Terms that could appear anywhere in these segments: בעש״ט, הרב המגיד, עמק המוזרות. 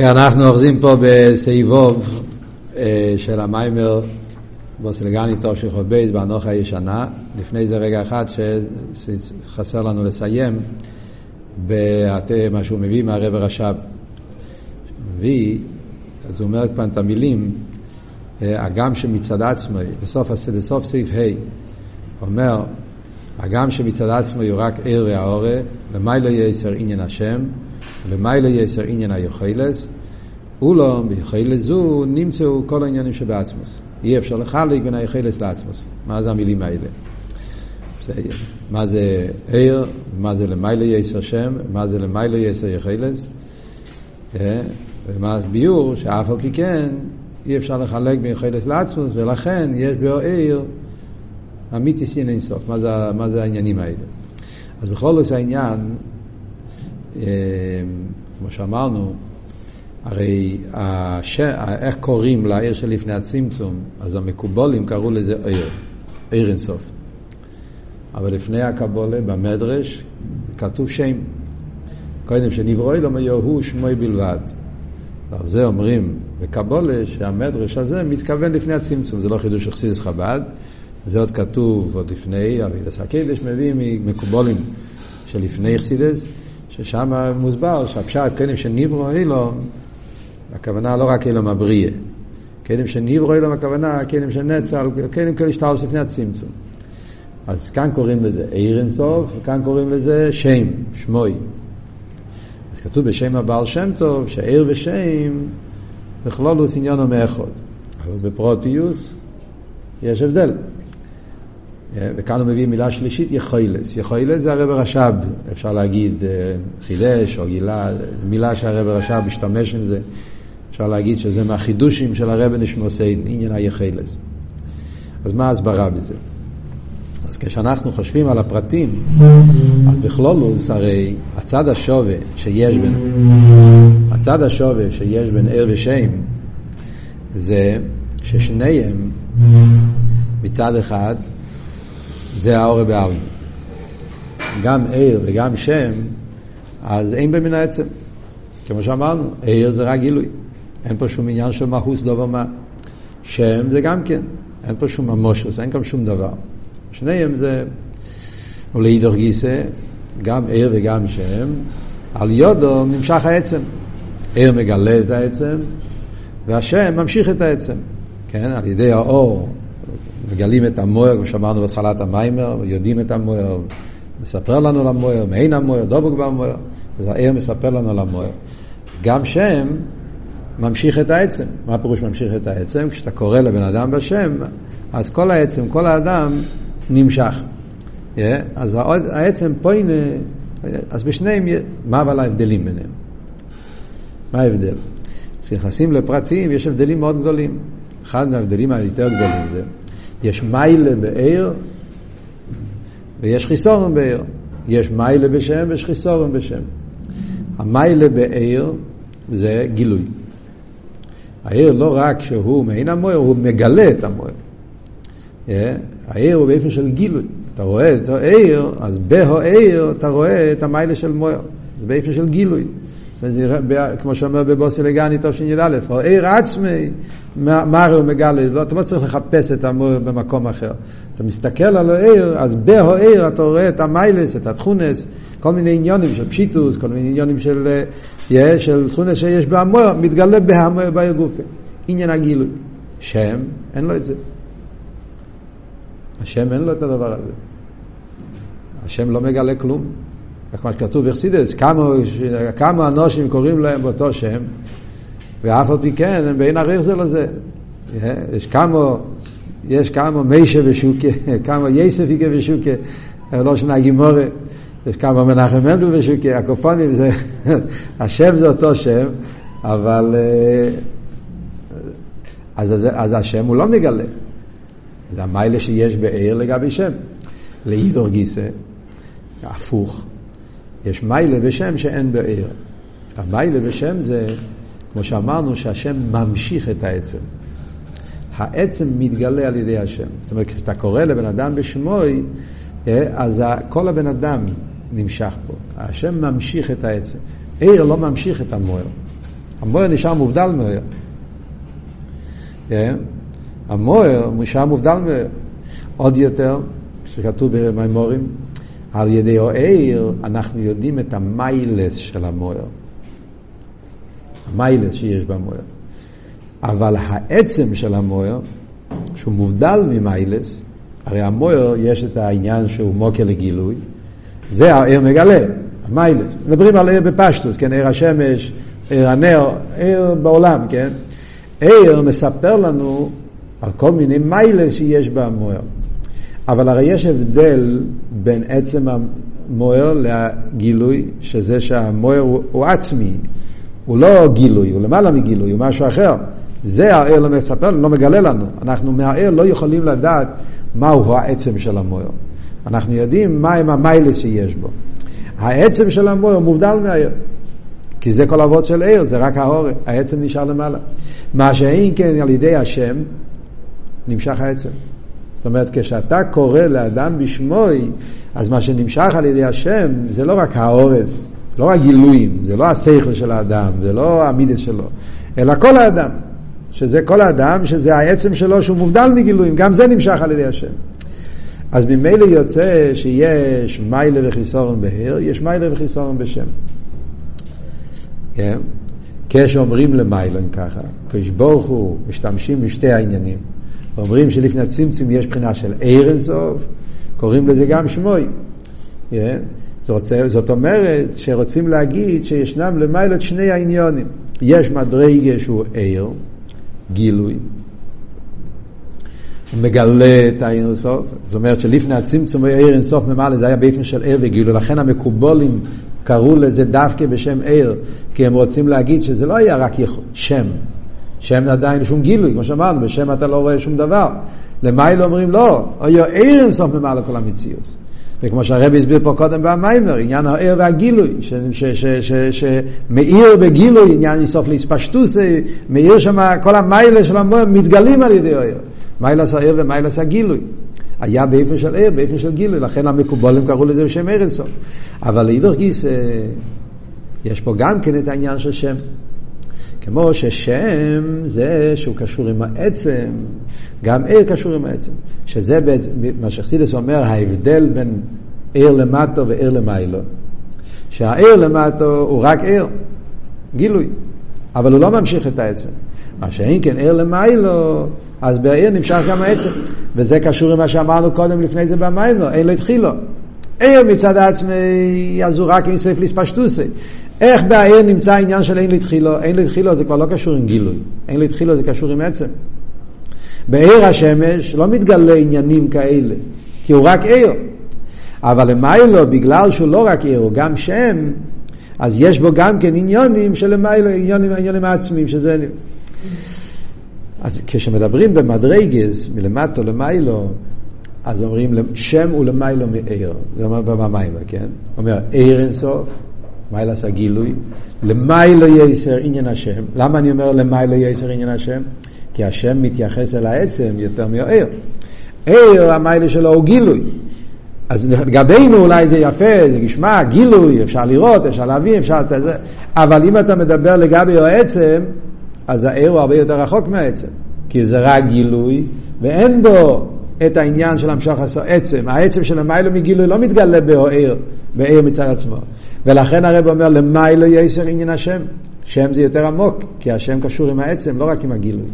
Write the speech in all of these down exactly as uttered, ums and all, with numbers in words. אנחנו אוחזים פה בסעיבוב של המיימר בוסלגני טוב של חובייס באנוך הישנה. לפני זה רגע אחד שחסר לנו לסיים במה שהוא מביא מהרב הרש"ב. מביא, אז הוא אומר כאן את המילים, הגם שמצד עצמו, בסוף, בסוף סעיף ה' אומר, הגם שמצד עצמו הוא רק ער והעורא, למי לא יסר עניין השם, למי לא יסר עניין היוחלס, ולא ביוחלס זו נמצאו כל העניינים שבעצמוס. אי אפשר לחלק בין היוחלס לעצמוס. מה זה המילים האלה? מה זה ער, מה זה למי לא יסר שם, מה זה למי לא יסר יוחלס? ומה ביור שאף על פי כן אי אפשר לחלק בין יוחלס לעצמוס, ולכן יש בו ער, אמיתיס אין אינסוף. מה זה, מה זה העניינים האלה? אז בכלול זה העניין, כמו שאמרנו, הרי הש... איך קוראים לעיר שלפני הצמצום? אז המקובולים קראו לזה עיר, עיר אינסוף. אבל לפני הקבולה, במדרש, כתוב שם. קודם שנברואי לא מיהו שמוי בלבד. על זה אומרים בקבולה שהמדרש הזה מתכוון לפני הצמצום. זה לא חידוש שחסידס חב"ד. זה עוד כתוב עוד לפני, אבל הקדש מביא מקובולים שלפני חסידס, ששם מוסבר שהפשט קודם שנברא אילום, הכוונה לא רק אילום הבריאה, קודם שנברא אילום הכוונה קודם שנצל, קודם כל השתלשלות לפני הצמצום. אז כאן קוראים לזה עיר אינסוף, וכאן קוראים לזה שם, שמוי. אז כתוב בשם הבעל שם טוב, שעיר ושם בכלולוס עניין מאחד, אבל בפרוטיוס יש הבדל. וכאן הוא מביא מילה שלישית, יחוילס. יחוילס זה הרב הרש"ב, אפשר להגיד חידש או גילה, מילה שהרב הרש"ב משתמש עם זה, אפשר להגיד שזה מהחידושים של הרב נשמוסיין, עניין היחוילס. אז מה ההסברה בזה? אז כשאנחנו חושבים על הפרטים, אז בכלולוס הרי הצד השווה שיש בין, הצד השווה שיש בין ער ושם, זה ששניהם מצד אחד, זה האור בעין. גם עיר וגם שם, אז אין במין העצם. כמו שאמרנו, עיר זה רק גילוי. אין פה שום עניין של מהוס דבר מה. שם זה גם כן. אין פה שום ממושוס, אין כאן שום דבר. שניהם זה, ולהידור גיסא, גם עיר וגם שם, על יודו נמשך העצם. עיר מגלה את העצם, והשם ממשיך את העצם. כן, על ידי האור, מגלים את המויר, כמו שאמרנו בתחילת המיימר, יודעים את המויר, מספר לנו על המויר, מעין המויר, דבוק במויר, אז העיר מספר לנו על המויר. גם שם ממשיך את העצם. מה הפירוש ממשיך את העצם? כשאתה קורא לבן אדם בשם, אז כל העצם, כל האדם נמשך. Yeah, אז העצם פה הנה, אז בשניהם, מה אבל ההבדלים ביניהם? מה ההבדל? אז נכנסים לפרטים, יש הבדלים מאוד גדולים. אחד מההבדלים היותר גדולים זה, יש מיילה בעיר ויש חיסורם בעיר. יש מיילה בשם ויש חיסורם בשם. המיילה בעיר זה גילוי. העיר לא רק שהוא מעין המויר, הוא מגלה את המויר. העיר הוא באופן של גילוי. אתה רואה את העיר, אז בהעיר אתה רואה את המיילה של מויר. זה באופן של גילוי. כמו שאומר בבוסי לגני טוב שני א', או עיר עצמי, מה הוא מגלה, אתה לא צריך לחפש את המויר במקום אחר. אתה מסתכל על העיר, אז בהו עיר אתה רואה את המיילס, את התכונס, כל מיני עניונים של פשיטוס, כל מיני עניונים של תכונס שיש בהמויר, מתגלה בהמויר בעיר גופה. עניין הגילוי. שם, אין לו את זה. השם אין לו את הדבר הזה. השם לא מגלה כלום. כמו שכתוב בחסידס, כמה, כמה אנשים קוראים להם באותו שם, ואף עוד מכן, הם בין עריך זה לזה. יש כמה, יש כמה מישה ושוקה, כמה יספיקה ושוקה, לא שנה גימורה, יש כמה מנחם מנדל ושוקה, הקופונים זה, השם זה אותו שם, אבל, אז, אז, אז השם הוא לא מגלה. זה המיילה שיש בעיר לגבי שם. להידור גיסא, הפוך. יש מיילה ושם שאין בעיר. המיילה ושם זה, כמו שאמרנו, שהשם ממשיך את העצם. העצם מתגלה על ידי השם. זאת אומרת, כשאתה קורא לבן אדם בשמוי, אז כל הבן אדם נמשך פה. השם ממשיך את העצם. עיר לא ממשיך את המויר. המוער נשאר מובדל מהר. המוער נשאר מובדל מהר. עוד יותר, כשכתוב במיימורים, על ידי העיר אנחנו יודעים את המיילס של המוער. המיילס שיש במוער. אבל העצם של המוער, שהוא מובדל ממיילס, הרי המוער יש את העניין שהוא מוקר לגילוי, זה העיר מגלה, המיילס. מדברים על עיר בפשטוס, כן? עיר השמש, עיר הנר, עיר בעולם, כן? עיר מספר לנו על כל מיני מיילס שיש במוער. אבל הרי יש הבדל בין עצם המוער לגילוי, שזה שהמוער הוא, הוא עצמי, הוא לא גילוי, הוא למעלה מגילוי, הוא משהו אחר. זה העיר לא מספר, לא מגלה לנו. אנחנו מהעיר לא יכולים לדעת מהו העצם של המוער. אנחנו יודעים מהם המיילס שיש בו. העצם של המוער מובדל מהעיר. כי זה כל עבוד של עיר, זה רק ההורא. העצם נשאר למעלה. מה שאין כן על ידי השם, נמשך העצם. זאת אומרת, כשאתה קורא לאדם בשמוי, אז מה שנמשך על ידי השם, זה לא רק האורס, לא רק גילויים, זה לא השכל של האדם, זה לא העמידס שלו, אלא כל האדם, שזה כל האדם, שזה העצם שלו, שהוא מובדל מגילויים, גם זה נמשך על ידי השם. אז ממילא יוצא שיש מיילה וחיסורם בהיר, יש מיילה וחיסורם בשם. כן? כשאומרים למיילה, אם ככה, כשברוך הוא, משתמשים בשתי העניינים, אומרים שלפני צמצום יש בחינה של עיר אינסוף, קוראים לזה גם שמוי. Yeah. זאת, זאת אומרת שרוצים להגיד שישנם למעלה שני העניונים. יש מדרגה שהוא עיר, גילוי. הוא מגלה את העיר אינסוף. זאת אומרת שלפני הצמצום עיר אינסוף ממעלה זה היה באופן של עיר וגילוי. לכן המקובולים קראו לזה דווקא בשם עיר, כי הם רוצים להגיד שזה לא היה רק שם. שם עדיין שום גילוי, כמו שאמרנו, בשם אתה לא רואה שום דבר. למעלה אומרים לא, היה עיר אינסוף ממעלה כל המציאות. וכמו שהרבי הסביר פה קודם במיימר, עניין העיר והגילוי, שמאיר בגילוי, עניין אינסוף להספשטוס, מאיר שמה, כל המיילה של המוער מתגלים על ידי העיר. מיילס העיר ומיילס הגילוי. היה באיפן של עיר, באיפן של גילוי, לכן המקובולים קראו לזה בשם עיר אינסוף. אבל להידור גיס, יש פה גם כן את העניין של שם. כמו ששם זה שהוא קשור עם העצם, גם עיר קשור עם העצם. שזה בעצם, מה שחסידס אומר, ההבדל בין עיר למטה ועיר למעלה. שהעיר למטה הוא רק עיר, גילוי. אבל הוא לא ממשיך את העצם. מה שאין כן עיר למעלה, אז בעיר נמשך גם העצם. וזה קשור עם מה שאמרנו קודם לפני זה במיימר, אין לו התחילו. עיר מצד העצמי, אז הוא רק אינסוף להספשטוסי. איך בעיר נמצא העניין של אין להתחילו? אין להתחילו זה כבר לא קשור עם גילוי. אין להתחילו זה קשור עם עצם. בעיר השמש לא מתגלה עניינים כאלה, כי הוא רק עיר. אבל למיילו, בגלל שהוא לא רק עיר, הוא גם שם, אז יש בו גם כן עניינים של למיילו, עניינים, עניינים העצמיים, שזה... אז כשמדברים במדרגס, מלמטו למיילו, אז אומרים שם ולמיילו מעיר. זה אומר במיימר, כן? אומר, עיר אינסוף, מיילס הגילוי, למייל יסר עניין השם. למה אני אומר למייל יסר עניין השם? כי השם מתייחס אל העצם יותר מהעיר. עיר, המייל שלו הוא גילוי. אז לגבינו אולי זה יפה, זה גשמה, גילוי, אפשר לראות, אפשר להביא, אפשר... אבל אם אתה מדבר לגבי העצם, אז העיר הוא הרבה יותר רחוק מהעצם. כי זה רק גילוי, ואין בו את העניין של המשוך עשו עצם. העצם של המייל מגילוי לא מתגלה בעיר, בעיר מצד עצמו. ולכן הרב אומר, למה לא יסר עניין השם? שם זה יותר עמוק, כי השם קשור עם העצם, לא רק עם הגילוי.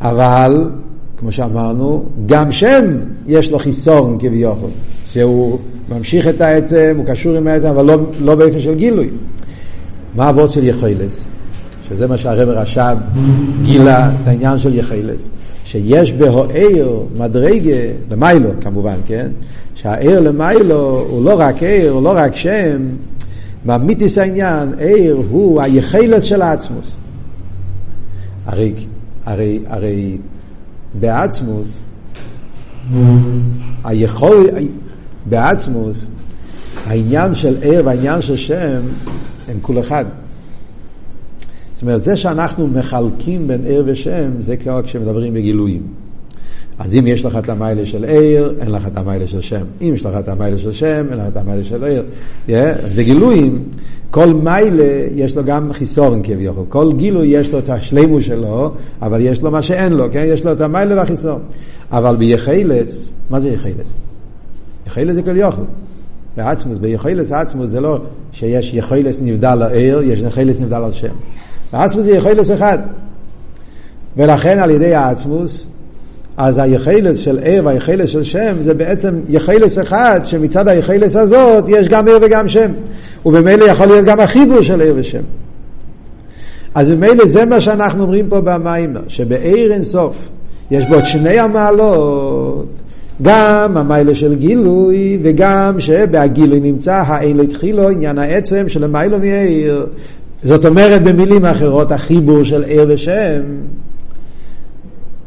אבל, כמו שאמרנו, גם שם יש לו חיסון כביכול, שהוא ממשיך את העצם, הוא קשור עם העצם, אבל לא, לא באופן של גילוי. מה העבוד של יחילס? שזה מה שהרב הרש"ב גילה, את העניין של יחילס. שיש בהעיר מדרגה, למיילו כמובן, כן? שהעיר למיילו הוא לא רק עיר, הוא לא רק שם, מאמיתיס העניין, עיר הוא היחלת של העצמוס. הרי, הרי, הרי בעצמוס, היכול, בעצמוס, העניין של עיר והעניין של שם הם כול אחד. זאת אומרת, זה שאנחנו מחלקים בין עיר ושם, זה כבר כשמדברים בגילויים. אז אם יש לך את המיילה של עיר, אין לך את המיילה של שם. אם יש לך את המיילה של שם, אין לך את המיילה של עיר. Yeah, אז בגילויים, כל מיילה יש לו גם חיסורן כביכול. כל גילוי יש לו את השלימו שלו, אבל יש לו מה שאין לו, כן? יש לו את המיילה והחיסור. אבל ביחילס, מה זה יחילס? יחילס זה כל יוכל. בעצמות, ביחילס העצמות זה לא שיש יחילס נבדל עיר, יש יחילס נבדל על שם. העצמות זה יחילס אחד. ולכן על ידי העצמות, אז היחילס של עיר והיחילס של שם זה בעצם יחילס אחד, שמצד היחילס הזאת יש גם עיר וגם שם, ובמילא יכול להיות גם החיבור של עיר ושם. אז במילא זה מה שאנחנו אומרים פה במים, שבעיר אין סוף יש בו שני המעלות, גם המעלה של גילוי וגם שבהגילוי נמצא האין להתחילו עניין העצם של המעלה מעיר. זאת אומרת במילים אחרות, החיבור של עיר ושם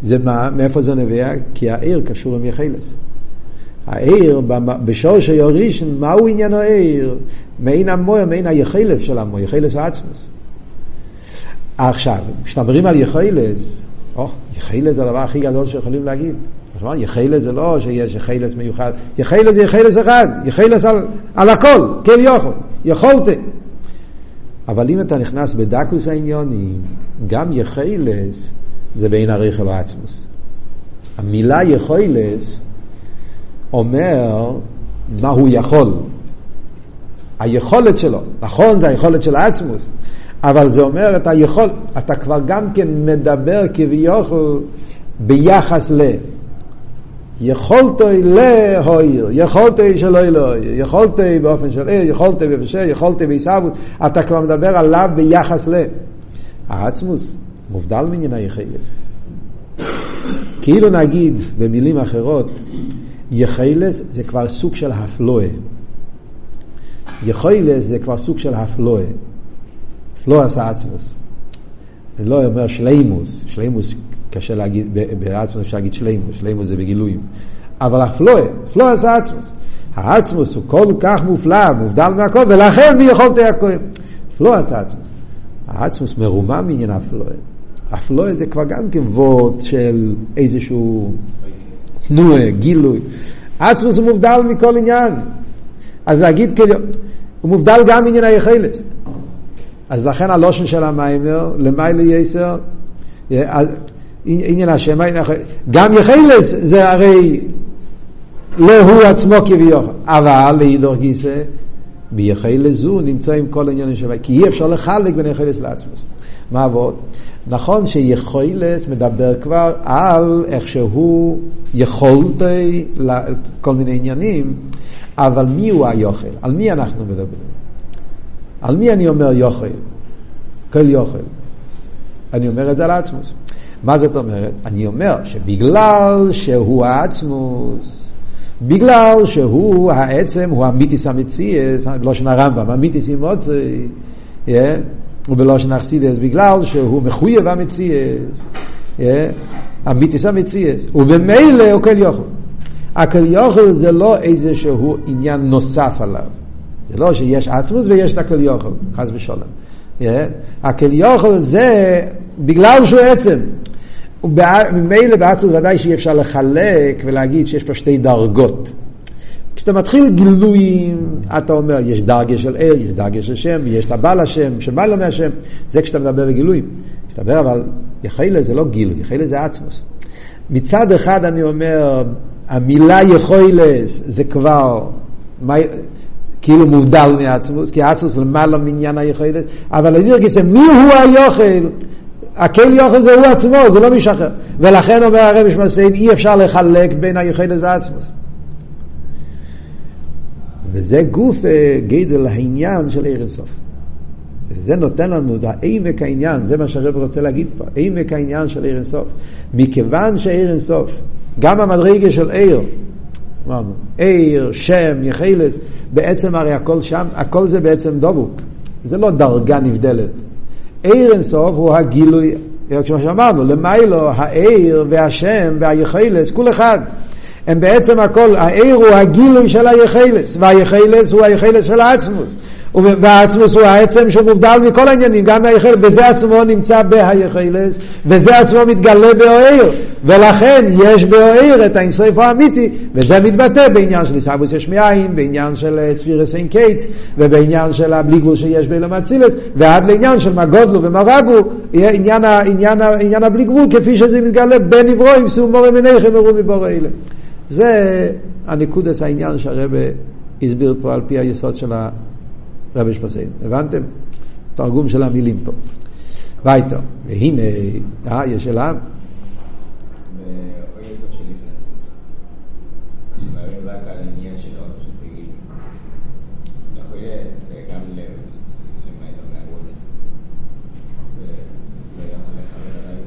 זה מה, מאיפה זה נובע? כי העיר קשור עם יחילס. העיר, בשור שיורישן, מהו עניין העיר? מעין המויה, מעין היחילס של המויה, יחילס העצמוס. עכשיו, כשתברים על יחילס, או, יחילס זה הדבר הכי גדול שיכולים להגיד. יחילס זה לא שיש יחילס מיוחד. יחילס זה יחילס אחד, יחילס על, על הכל, כל יוכל, יכולת. אבל אם אתה נכנס בדקוס העניונים, גם יחילס, זה בין הריחל העצמוס. המילה יכולס אומר מה הוא יכול. היכולת שלו, נכון זה היכולת של העצמוס, אבל זה אומר אתה יכול, אתה כבר גם כן מדבר כביכול ביחס ל. יכולתי להויר, יכולתי שלא אלוהי, יכולתי באופן של אי, יכולתי בפשר, יכולתי ביסבות, אתה כבר מדבר עליו ביחס ל. העצמוס. מובדל מעניין היחילס. כאילו נגיד במילים אחרות, יחילס זה כבר סוג של הפלואה. יחילס זה כבר סוג של הפלואה. פלואה זה עצמוס. אני לא אומר שלימוס. שלימוס קשה להגיד, בעצמוס אפשר להגיד שלימוס. שלימוס זה בגילויים. אבל הפלואה, פלואה זה עצמוס. העצמוס הוא כל כך מופלא, מובדל מהכל, ולכן ביכולת הכהן. פלואה זה עצמוס. העצמוס מרומה מעניין הפלואה. הפלואה זה כבר גם כבוד של איזשהו תנועה, גילוי. עצמוס הוא מובדל מכל עניין. אז להגיד כאילו, הוא מובדל גם מעניין היחילס. אז לכן הלושן של המיימר, למיילה יסר, עניין השם, גם יחילס זה הרי לא הוא עצמו כביכול. אבל להידור גיסא, ביחילס זו נמצאים כל עניינים שווה, כי אי אפשר לחלק בין יחילס לעצמוס. מה עבוד? נכון שיכולס מדבר כבר על איך שהוא יכולתי לכל מיני עניינים, אבל מי הוא היוכל? על מי אנחנו מדברים? על מי אני אומר יוכל? כל יוכל. אני אומר את זה על עצמוס. מה זאת אומרת? אני אומר שבגלל שהוא העצמוס, בגלל שהוא העצם, הוא אמיתיס המציאס, בלושן הרמב"ם, אמיתיס המוצי, yeah, ובלושן החסידס, בגלל שהוא מחויב המציאס, yeah, אמיתיס המציאס, ובמילא הוא כל יוכל. הכל יוכל זה לא איזשהו עניין נוסף עליו. זה לא שיש עצמוס ויש את הכל יוכל, חס ושלום. Yeah, הכל יוכל זה בגלל שהוא עצם. וממילא בעצמוס ודאי שאי אפשר לחלק ולהגיד שיש פה שתי דרגות. כשאתה מתחיל גילויים, אתה אומר, יש דרגה של אל, יש דרגה של שם, יש את הבעל השם, שמעלה מהשם. זה כשאתה מדבר בגילויים. כשאתה מדבר, אבל יחילס זה לא גילוי, יחילס זה עצמוס. מצד אחד אני אומר, המילה יחילס זה כבר כאילו מובדל מעצמוס, כי עצמוס למעלה מעניין היחילס, אבל אני ארגיש, מי הוא היוכל? הכל יוכל זה הוא עצמו, זה לא משחרר. ולכן אומר הרב שמסיין, אי אפשר לחלק בין היחילס והעצמוס. וזה גוף גדול העניין של עיר סוף. זה נותן לנו את העמק העניין, זה מה שהרב רוצה להגיד פה, עמק העניין של עיר סוף. מכיוון שעיר סוף, גם המדרגה של עיר, אמרנו, עיר, שם, יחילס, בעצם הרי הכל שם, הכל זה בעצם דבוק. זה לא דרגה נבדלת. עיר אינסוף הוא הגילוי, כמו שאמרנו, למיילו, העיר והשם והיחילס, כל אחד. הם בעצם הכל, העיר הוא הגילוי של היחילס, והיחילס הוא היחילס של העצמוס. והעצמוס הוא העצם שהוא מובדל מכל העניינים, גם מהיחל, בזה עצמו נמצא בהיחלס, בזה עצמו מתגלה באוהר, ולכן יש באוהר את האינסריף האמיתי, וזה מתבטא בעניין של סבוס יש מאין, בעניין של ספירס אין קייץ, ובעניין של הבליגבול שיש בין המצילס, ועד לעניין של מה גודלו ומה רבו, עניין, עניין, עניין הבליגבול כפי שזה מתגלה בין עברויים, סום מורה מניחם ורובי בור אלה. זה הניקודס העניין שהרבא הסביר פה על פי היסוד של הרב השפסיין. הבנתם? תרגום של המילים פה. ביתו. והנה, אה, יש אליו. ואוי לסוף של לפנתות. שמראים רק על עניין של אונו שזה גיל. יכול להיות גם למעלה מהגודס. ולכן לחבר עליו.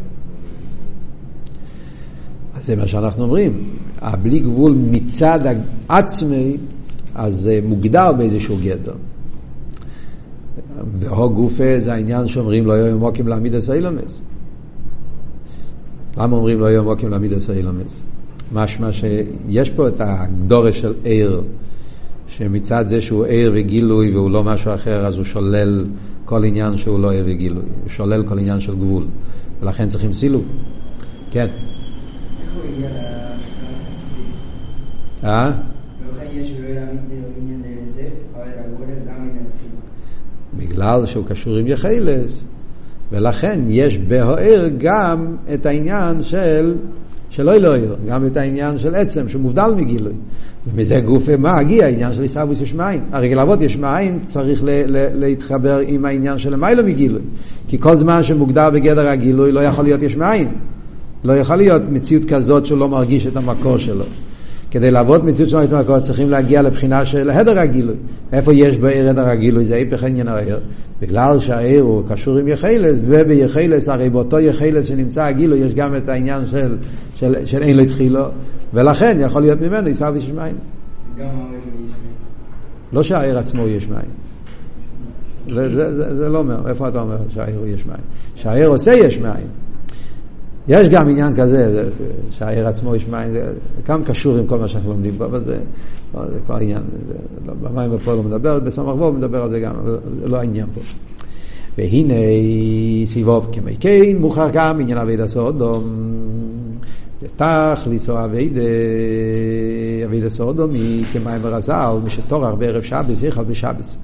אז זה מה שאנחנו אומרים. הבלי גבול מצד עצמי, אז זה מוגדר באיזשהו גדר. והוא גופה זה העניין שאומרים לא יהיו מוקים להעמיד עשה אילמס. למה אומרים לא יהיו מוקים להעמיד עשה אילמס? משמע שיש פה את הגדורש של עיר, שמצד זה שהוא עיר וגילוי והוא לא משהו אחר, אז הוא שולל כל עניין שהוא לא עיר וגילוי. הוא שולל כל עניין של גבול. ולכן צריכים סילוק. כן. איך הוא הגיע להשכרה? אה? לא חייש ולא להעמיד עניין לזה, אבל הגבול גם מן המסילוק. בגלל שהוא קשור עם יחילס, ולכן יש בהוער גם את העניין של שלא אלוהיר, גם את העניין של עצם שמובדל מגילוי, ומזה גוף מה הגיע העניין של ישבוס יש מאין. הרי גלבות יש מאין צריך ל- ל- להתחבר עם העניין של מיילו מגילוי, כי כל זמן שמוגדר בגדר הגילוי לא יכול להיות יש מאין, לא יכול להיות מציאות כזאת שלא מרגיש את המקור שלו. כדי לעבוד מציאות שלנו התמקות, צריכים להגיע לבחינה של הדר הגילוי. איפה יש בעיר הדר הגילוי? זה היפך עניין העיר. בגלל שהעיר הוא קשור עם יחילס, וביחילס, הרי באותו יחילס שנמצא הגילוי, יש גם את העניין של, של, של, של אין לו התחילו, ולכן יכול להיות ממנו, יסעב יש מאין. זה גם העיר זה יש מאין. לא שהעיר עצמו יש מאין. זה, זה, זה, זה לא אומר. איפה אתה אומר שהעיר הוא יש מאין? שהעיר עושה יש מאין. יש גם עניין כזה, שהעיר עצמו יש מים, זה גם קשור עם כל מה שאנחנו לומדים פה, אבל זה כבר עניין, במים ופה לא מדבר, בסמך בו מדבר על זה גם, אבל זה לא העניין פה. והנה סיבוב כמי כן, מוכר גם עניין אביד הסעודום, תכליס או אביד, אביד הסעודום היא כמיים ורזל, משתורח בערב שבס, יחד בשבס.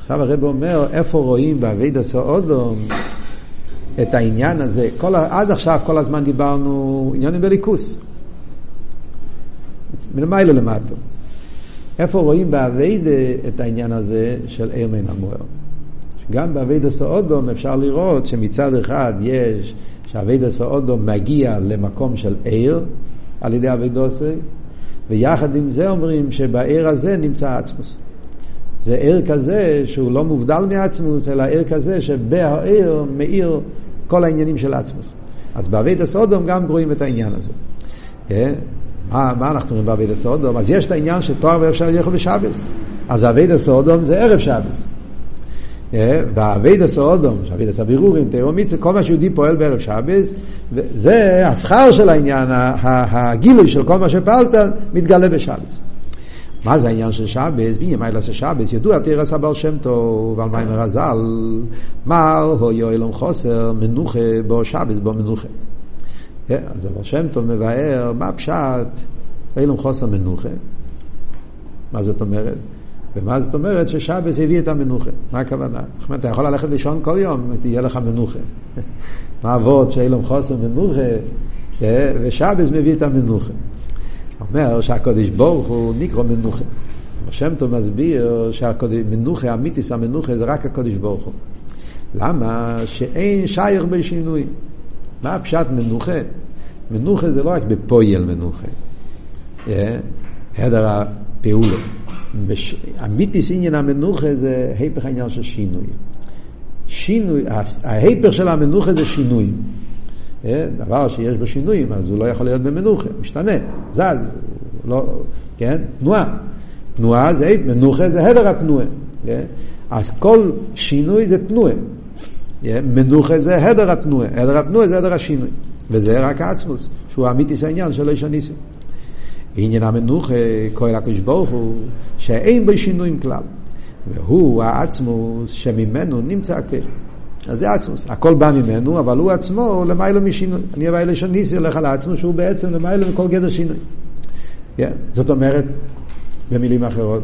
עכשיו הרב אומר, איפה רואים באביד הסעודום, את העניין הזה, כל, עד עכשיו כל הזמן דיברנו עניינים בליכוס. מלמעלה למטה. איפה רואים בעבידה את העניין הזה של עיר מן המואר? גם בעבידה סעודום אפשר לראות שמצד אחד יש שעבידה סעודום מגיע למקום של עיר על ידי עבידוסי, ויחד עם זה אומרים שבעיר הזה נמצא עצמוס. זה עיר כזה שהוא לא מובדל מעצמוס, אלא עיר כזה שבעיר מאיר כל העניינים של עצמוס. אז בעבית הסודום גם גרועים את העניין הזה. כן? מה, מה אנחנו רואים בעבית הסודום? אז יש את העניין שתואר ואפשר יחו בשבס. אז עבית הסודום זה ערב שבס. כן? ועבית הסודום, שעבית הסבירורים, תאומיץ, כל מה שיהודי פועל בערב שבס, זה השכר של העניין, הגילוי של כל מה שפעלת, מתגלה בשבס. מה זה העניין של שבס? בניין מיילה של שבס ידוע תירס הבר שם טוב על מים הרזל מר הויו אלום חוסר מנוחה בו שבס בו מנוחה. אז הבר שם טוב מבאר מה פשט אלום חוסר מנוחה, מה זאת אומרת? ומה זאת אומרת ששבס הביא את המנוחה? מה הכוונה? אתה יכול ללכת לישון כל יום ותהיה לך מנוחה. מה עבוד שאלום חוסר מנוחה ושבס מביא את המנוחה? אומר שהקודש ברוך הוא נקרא מנוחה. השם טוב מסביר שהמנוחה, המיתיס המנוחה, זה רק הקודש ברוך הוא. למה? שאין שייך בשינוי. מה הפשט מנוחה? מנוחה זה לא רק בפועל מנוחה. הדר הפעולה. המיתיס עניין המנוחה זה היפך העניין של שינוי. שינוי, ההיפך של המנוחה זה שינוי. דבר שיש בו שינויים, אז הוא לא יכול להיות במנוחה, משתנה, זז, לא, כן? תנועה. תנועה זה, מנוחה זה הדר התנועה. כן? אז כל שינוי זה תנועה. מנוחה זה הדר התנועה. הדר התנועה זה הדר השינוי. וזה רק העצמוס, שהוא אמיתיס העניין שלא יש הניסים. עניין המנוחה, כהל הקדוש ברוך הוא, שאין בו שינויים כלל. והוא העצמוס שממנו נמצא הכל. אז זה עצמוס, הכל בא ממנו, אבל הוא עצמו למיילו משינוי. אני הבא אלה שניסי הולך על העצמוס, שהוא בעצם למיילו מכל גדר שינוי. Yeah. זאת אומרת, במילים אחרות,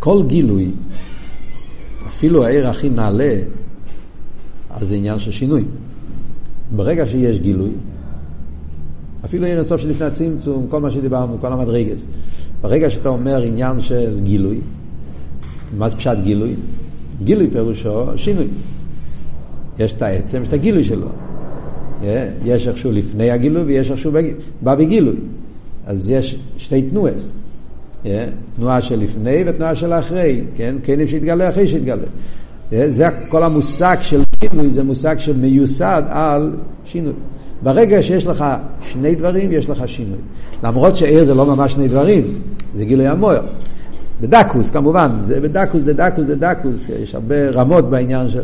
כל גילוי, אפילו העיר הכי נעלה, אז זה עניין של שינוי. ברגע שיש גילוי, אפילו העיר הסוף שלפני הצמצום, כל מה שדיברנו, כל המדרגס, ברגע שאתה אומר עניין של גילוי, מה זה פשט גילוי? גילוי פירושו שינוי. יש את העצם, יש את הגילוי שלו. יש איכשהו לפני הגילוי ויש איכשהו בא בגילוי. אז יש שתי תנועות. תנועה של לפני ותנועה של אחרי. כן? כן, שיתגלה אחרי שיתגלה. זה כל המושג של גילוי, זה מושג שמיוסד על שינוי. ברגע שיש לך שני דברים, יש לך שינוי. למרות שעיר זה לא ממש שני דברים, זה גילוי המוער. בדקוס, כמובן, זה בדקוס, זה דקוס, זה דקוס, יש הרבה רמות בעניין של,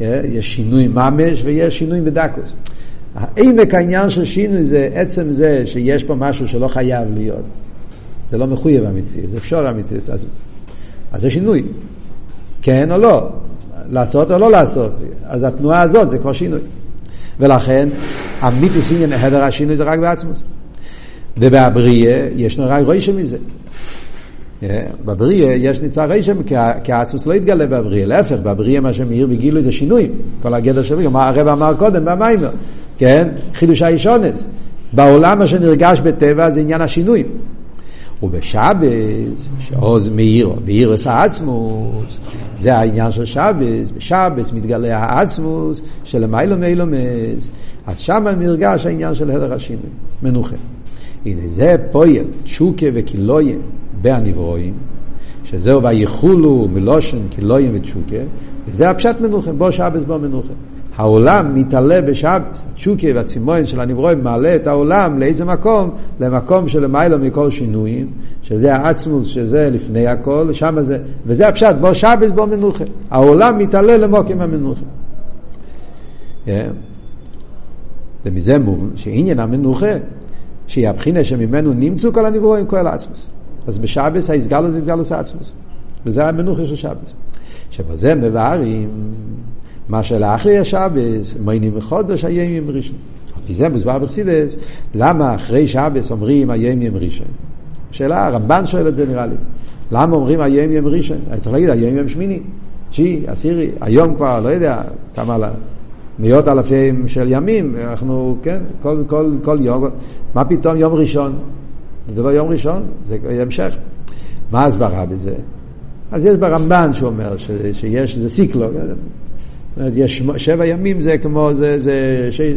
יש שינוי ממש ויש שינוי בדקוס. העמק העניין של שינוי זה עצם זה שיש פה משהו שלא חייב להיות. זה לא מחויב המציאות, זה אפשר המציאות. אז, אז זה שינוי. כן או לא, לעשות או לא לעשות. אז התנועה הזאת זה כבר שינוי. ולכן, המיתוס עניין ההדר השינוי זה רק בעצמוס. ובבריא יש נראה רוישה מזה. בבריא יש ניצר רשם, כי העצמוס לא יתגלה בבריא, להפך, בבריא מה שמאיר בגילוי זה שינוי, כל הגדר של בריא, מה הרב אמר קודם במיימר, כן? חידוש הישונס, בעולם מה שנרגש בטבע זה עניין השינוי, ובשבס, שעוז מאיר, מאיר עשה העצמוס, זה העניין של שבס, בשבס מתגלה העצמוס, שלמיילו מיילומס, אז שם מרגש העניין של הדר השינוי, מנוחה. הנה זה פועל, תשוקה וכילויים, בעניברואים, שזהו והיכולו מלושן כילויים ותשוקה, וזה הפשט מנוחם, בו שבס בו מנוחם. העולם מתעלה בשבס, התשוקה והצימוין של הניברואים מעלה את העולם לאיזה מקום, למקום שלמיילו מכל שינויים, שזה העצמוס, שזה לפני הכל, שם זה, וזה הפשט, בו שבס בו מנוחם. העולם מתעלה למוקם המנוחם. ומזה מובן, שעניין המנוחה, שהיא הבחינה שממנו נמצאו כל הניברואים, כל העצמוס. אז בשבס ההסגלו זה הסגלו סעצמוס. וזה המנוחה של שבס. שבזה מבארים מה שלאחרי השבס, מיינים וחודש הימים עם ראשון. וזה מוסבר בחסידס, למה אחרי שבס אומרים הימים עם ראשון? שאלה, הרמב"ן שואל את זה נראה לי. למה אומרים הימים עם ראשון? אני צריך להגיד, הימים עם שמיני, תשיעי, עשירי, היום כבר, לא יודע כמה לה. מאות אלפים של ימים, אנחנו, כן, כל, כל, כל יום, מה פתאום יום ראשון? זה לא יום ראשון, זה המשך. מה הסברה בזה? אז יש ברמב"ן שאומר ש, שיש, זה סיקלו, יש שבע ימים זה כמו, זה, זה, זה,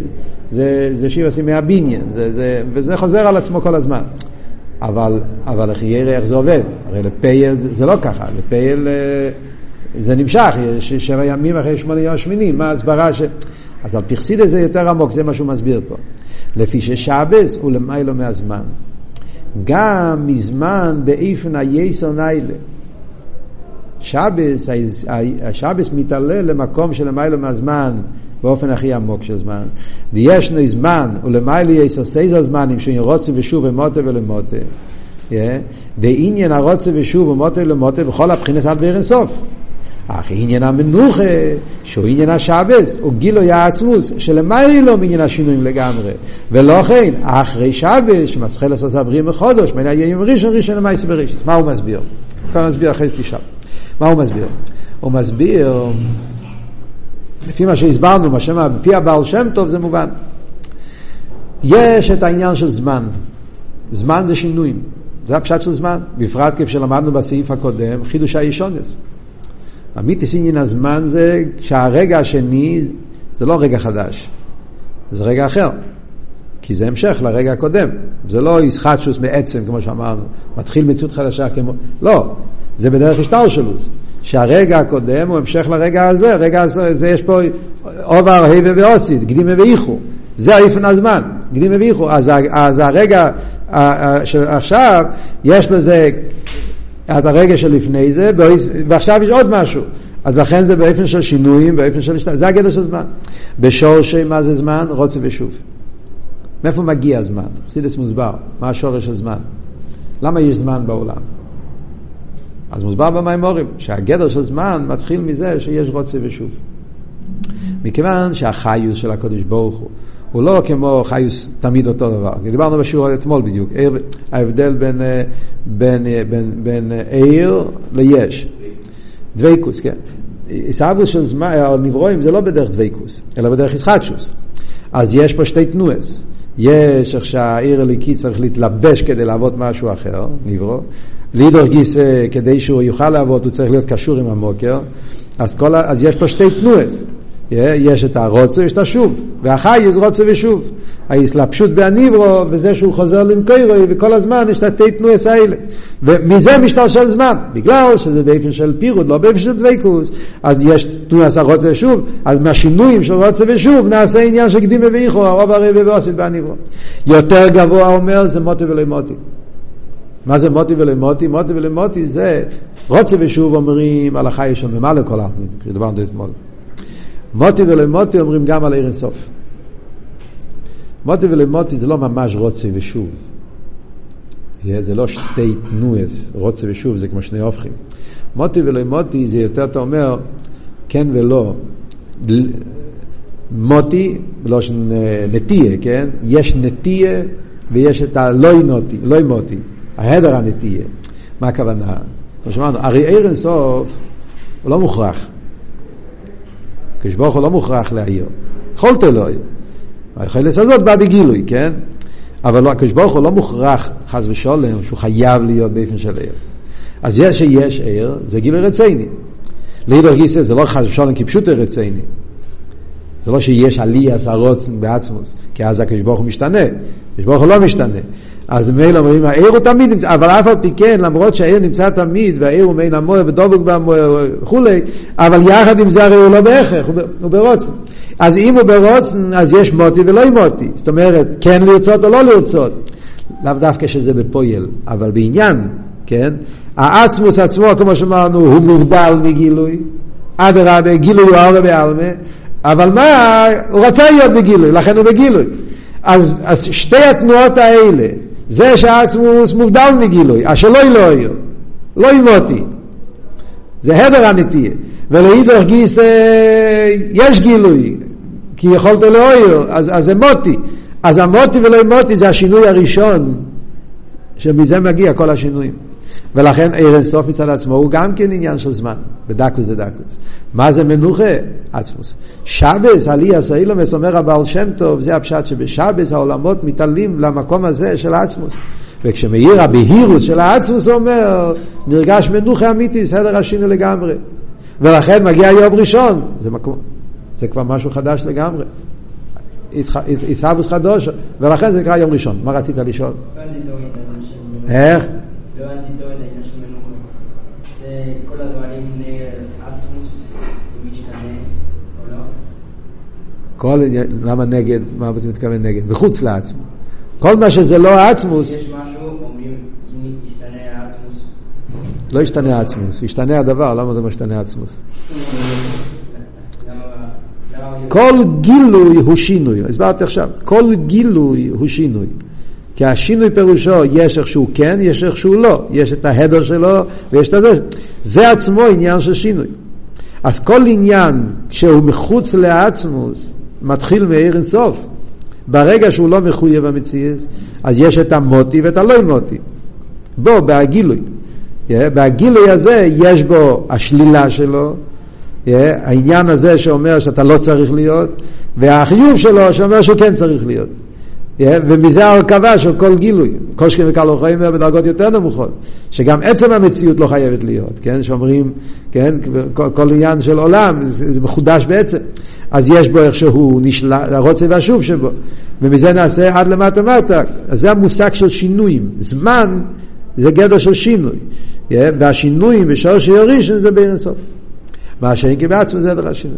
זה, זה שבע סימי הבניין, זה, זה, וזה חוזר על עצמו כל הזמן. אבל, אבל איך יראה איך זה עובד? הרי לפייל זה לא ככה, לפייל זה נמשך, יש שבע ימים אחרי שמונה יום שמיני, מה הסברה ש... אז על פרסיד הזה יותר עמוק, זה מה שהוא מסביר פה. לפי ששעבס הוא למיילו מהזמן. גם מזמן באיפן היסר נאילה. שבס, השבס מתעלה למקום שלמיילו מהזמן, באופן הכי עמוק של זמן. וישנו זמן, ולמיילו יסר סייזר זמנים, שהוא רוצה ושוב ומוטה ולמוטה. דעניין הרוצה ושוב ומוטה ולמוטה, בכל הבחינת עד באר אינסוף. אך עניין המנוחה, שהוא עניין השבס, הוא גילוי העצמוס, שלמיילו מעניין השינויים לגמרי. ולא כן, אחרי שבס, שמסחל לעשות הבריאים מחודש, מן הימים ראשון ראשון למעשה בראשון. מה הוא מסביר? כבר מסביר אחרי סלישה. מה הוא מסביר? הוא מסביר, לפי מה שהסברנו, לפי הבעל שם טוב זה מובן. יש את העניין של זמן. זמן זה שינויים. זה הפשט של זמן. בפרט כפי שלמדנו בסעיף הקודם, חידוש הישונס. המיתוס עניין הזמן זה שהרגע השני זה לא רגע חדש, זה רגע אחר, כי זה המשך לרגע הקודם. זה לא ישחטשוס מעצם כמו שאמרנו, מתחיל מציאות חדשה כמו... לא, זה בדרך השטלשלוס, שהרגע הקודם הוא המשך לרגע הזה. רגע הזה יש פה עובר היבה ועוסית, קדימה ואיחור, זה האיפן הזמן, קדימה ואיחור. אז, אז הרגע עכשיו יש לזה... את הרגע שלפני זה, ועכשיו יש עוד משהו. אז לכן זה באופן של שינויים, באופן של השתנה. זה הגדר של זמן. בשורשי מה זה זמן? רוצה ושוב. מאיפה מגיע הזמן? חסידס מוסבר. מה השורש הזמן? למה יש זמן בעולם? אז מוסבר במיימורים שהגדר של זמן מתחיל מזה שיש רוצה ושוב. מכיוון שהחיוס של הקדוש ברוך הוא, הוא לא כמו חיוס תמיד אותו דבר. דיברנו בשיעור אתמול בדיוק, ההבדל בין, בין, בין, בין עיר ליש. דוויקוס, כן. הסעבוס של זמן, הנברואים זה לא בדרך דוויקוס, אלא בדרך ישחטשוס. אז יש פה שתי תנועס. יש איך שהעיר הליקי צריך להתלבש כדי לעבוד משהו אחר, נברוא. לידור גיס, כדי שהוא יוכל לעבוד, הוא צריך להיות קשור עם המוקר. אז, כל, אז יש פה שתי תנועס. יש את הרוצה ויש את השוב, והחיוס רוצה ושוב, ההתלבשות בהניברו וזה שהוא חוזר למקורו, וכל הזמן יש את התתי תנועס האלה, ומזה משתלשל זמן, בגלל שזה באופן של פירוד, לא באופן של דוויקוס. אז יש תנועס הרוצה ושוב, אז מהשינויים של רוצה ושוב נעשה עניין של קדימה ואיחור, הרוב הרבי ועושית בהניברו. יותר גבוה אומר זה מוטי ולא מוטי. מה זה מוטי ולמוטי? מוטי ולמוטי זה רוצה ושוב אומרים על החי שממה לכל העמים, כשדברנו אתמול. מוטי ולמוטי אומרים גם על עיר סוף. מוטי ולמוטי זה לא ממש רוצה ושוב. זה לא שתי תנועס, רוצה ושוב זה כמו שני הופכים. מוטי ולמוטי זה יותר אתה אומר כן ולא. מוטי, לא נטיה, כן? יש נטיה ויש את הלא נוטי, לא מוטי. ההדר הנטיה. מה הכוונה? כמו שמענו, הרי עיר סוף הוא לא מוכרח. כשברוך הוא לא מוכרח להעיר. יכולת לו. היכולת הזאת בא בגילוי, כן? אבל לא, כשברוך הוא לא מוכרח חס ושולם, שהוא חייב להיות באופן של עיר. אז יש שיש עיר, זה גילוי רציני. לידור גיסא, זה לא חס ושולם כפשוט רציני. זה לא שיש עלי עשרות בעצמוס, כי אז כשברוך הוא משתנה. כשברוך הוא לא משתנה. אז מילה אומרים, העיר הוא תמיד נמצא, אבל אף על פי כן, למרות שהעיר נמצא תמיד, והעיר הוא מילה מוהר ודובוק במוהר וכולי, אבל יחד עם זה הרי הוא לא בהכרח, הוא ברוצן. אז אם הוא ברוצן, אז יש מוטי ולא מוטי. זאת אומרת, כן לרצות או לא לרצות. לאו דווקא שזה בפועל, אבל בעניין, כן? העצמוס עצמו, כמו שאמרנו, הוא מובדל מגילוי, עד הרבה, גילוי הוא הרבה בעלמה, אבל מה? הוא רצה להיות בגילוי, לכן הוא בגילוי. אז, אז שתי התנועות האלה, זה שהעצמוס מובדל מגילוי, השלוי לא עיר, לא ימותי. זה הדר הנטייה. ולעידך גיס, יש גילוי, כי יכולת לא עיר, אז, אז זה מותי. אז המותי ולא ימותי זה השינוי הראשון, שמזה מגיע כל השינויים. ולכן עיר אינסוף מצד עצמו הוא גם כן עניין של זמן, ודקוס דקוס. מה זה מנוחה? עצמוס. שבס, עליאס, אילומס, אומר הבעל שם טוב, זה הפשט שבשבס העולמות מתעלים למקום הזה של עצמוס. וכשמאיר הבהירות של העצמוס אומר, נרגש מנוחה אמיתי, סדר השינו לגמרי. ולכן מגיע יום ראשון, זה, מקום, זה כבר משהו חדש לגמרי. התהבוס חדוש, ולכן זה נקרא יום ראשון. מה רצית לשאול? איך? לא עדיתו את העניין של מנוחה. כל הדברים עצמוס, אם משתנה או לא? כל עניין, למה נגד? מה אתה מתכוון נגד? וחוץ לעצמו. כל מה שזה לא עצמוס... יש משהו, אומרים, אם ישתנה עצמוס. לא ישתנה עצמוס, ישתנה הדבר, למה זה משתנה עצמוס? כל גילוי הוא שינוי. הסברתי עכשיו, כל גילוי הוא שינוי. כי השינוי פירושו, יש איכשהו כן, יש איכשהו לא. יש את ההדר שלו ויש את זה. זה עצמו עניין של שינוי. אז כל עניין, כשהוא מחוץ לעצמוס, מתחיל מאיר אינסוף. ברגע שהוא לא מחויב המציאות, אז יש את המוטי ואת הלא מוטי. בו, בהגילוי. בהגילוי הזה יש בו השלילה שלו, העניין הזה שאומר שאתה לא צריך להיות, והחיוב שלו שאומר שהוא כן צריך להיות. ומזה הרכבה של כל גילוי, קושקים וקל אוכלים בדרגות יותר נמוכות, שגם עצם המציאות לא חייבת להיות, כן? שאומרים, כן? כל, כל עניין של עולם, זה מחודש בעצם. אז יש בו איך שהוא נשלה, הרוצה והשוב שבו. ומזה נעשה עד למטה מטה. אז זה המושג של שינויים. זמן זה גדר של שינוי. והשינויים בשור שיורישן זה בין הסוף. מה שאין כי בעצמו זה דבר שינוי.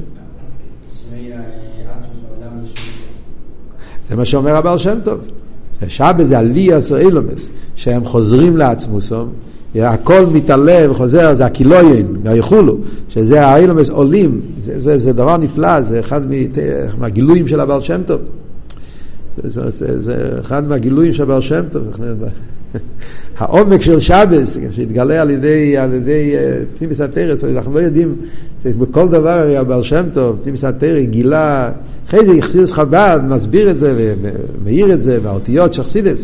זה מה שאומר הבעל שם טוב. ששבס זה עליאס או אילומס, שהם חוזרים לעצמוסם, הכל מתעלה וחוזר, זה הקילויין, והיכולו, שזה האילומס עולים, זה, זה, זה דבר נפלא, זה אחד מהגילויים של הבעל שם טוב. זה, זה, זה אחד מהגילויים של הבעל שם טוב. העומק של שבס שהתגלה על ידי, על ידי פנימיוס התרס, אנחנו לא יודעים בכל דבר. הרי הבעל שם טוב פנימיוס התרס גילה, אחרי זה חסידס חב"ד מסביר את זה ומאיר את זה והאותיות של חסידס,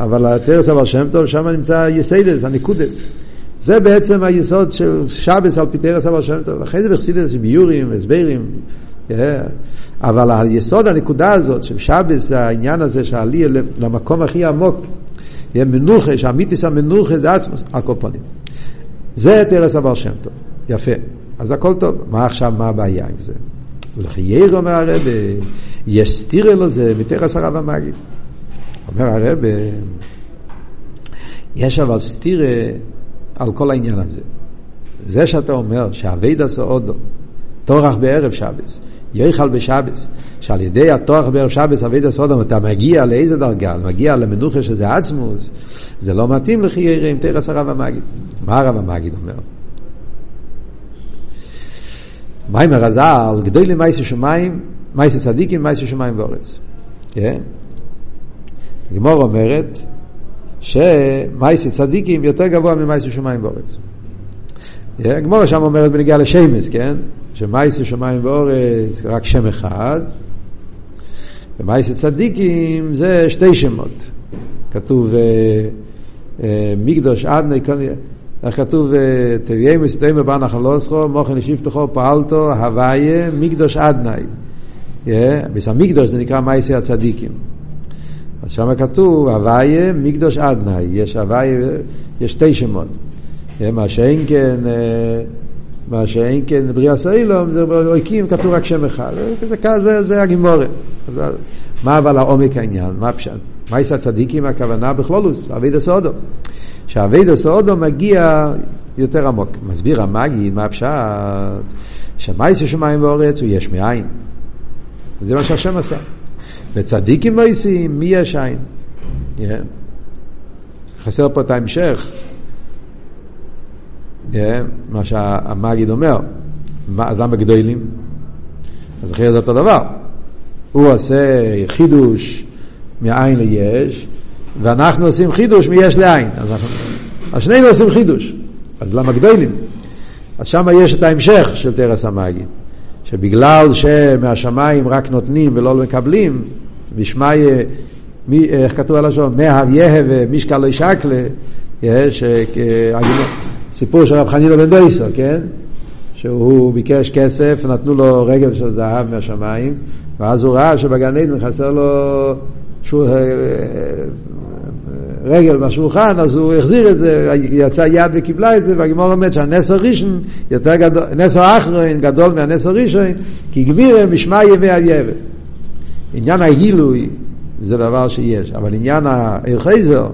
אבל התרס הבעל שם טוב שם נמצא יסיידס הניקודס, זה בעצם היסוד של שבס על פי תרס הבעל שם טוב. אחרי זה בחסידס ביורים הסברים, אבל היסוד הנקודה הזאת שבשבס, העניין הזה שעלי למקום הכי עמוק, מנוחה, שהמיתיס המנוחה זה עצמו, הכל פנים, זה תרס הבעל שם טוב. יפה, אז הכל טוב. מה עכשיו, מה הבעיה עם זה? ולחייר אומר הרב, יש סתירה לו זה מתרס הרב המגיד. אומר הרב, יש אבל סתירה על כל העניין הזה. זה שאתה אומר שהווידה סעודו תורח בערב שבס, יאכל בשבס, שעל ידי התורח בערב שבס אבידה סודם, אתה מגיע לאיזה דרגה? מגיע למנוחה שזה עצמוס. זה לא מתאים לחייר עם תרס הרב המגיד. מה הרב המגיד אומר? מים הרזל, גדוי למייס השומיים, מייס הצדיקים, מייס השומיים באורץ. הגמור אומרת שמייס הצדיקים יותר גבוה ממייס השומיים באורץ. הגמור שם אומרת בנגיעה לשמס, כן? שמייס השמיים באורץ רק שם אחד, ומייס הצדיקים זה שתי שמות. כתוב מקדוש עדני, כתוב תביאי מסתויים בבנה חלוסכו מוכן לשבטכו פעלתו הוויה מקדוש עדני. המקדוש זה נקרא מייס הצדיקים, אז שם כתוב הוויה מקדוש עדני. יש הוויה, יש שתי שמות. מה שאין כן, מה שאין כן בריאה סאילום, זה הקים, כתוב רק שם אחד. זה הגימורה. מה אבל העומק העניין? מה פשט? מייס הצדיקים הכוונה בכלולוס, אבידה סעודו. שהאבידה סעודו מגיע יותר עמוק. מסביר המגיד, מה פשט? שמייס השמיים באורץ הוא יש מאין. זה מה שהשם עשה. וצדיקים לא עושים, מי יש עין? חסר פה את ההמשך. יא מה שהמגיד אומר, מה אז למה גדולים? אז אחרי זה אותו דבר, הוא עושה חידוש מאין ליש, ואנחנו עושים חידוש מיש לעין, אז אנחנו השנינו עושים חידוש, אז למה גדולים? אז שם יש את ההמשך של תרס המגיד, שבגלל שמהשמיים רק נותנים ולא מקבלים, בשמה מי, איך כתוב הלשון, מהוויה ומשקל ישקלה, יש הגינות סיפור של רב חנינה בן דויסו, כן? שהוא ביקש כסף, נתנו לו רגל של זהב מהשמיים, ואז הוא ראה שבגן עדן חסר לו שהוא, רגל בשולחן, אז הוא החזיר את זה, יצא יד וקיבלה את זה, והגמור אומרת שהנס הראשון, נס האחרון גדול מהנס הראשון, כי גביר משמע יבי על יבי. עניין ההילוי זה דבר שיש, אבל עניין ההלחזר,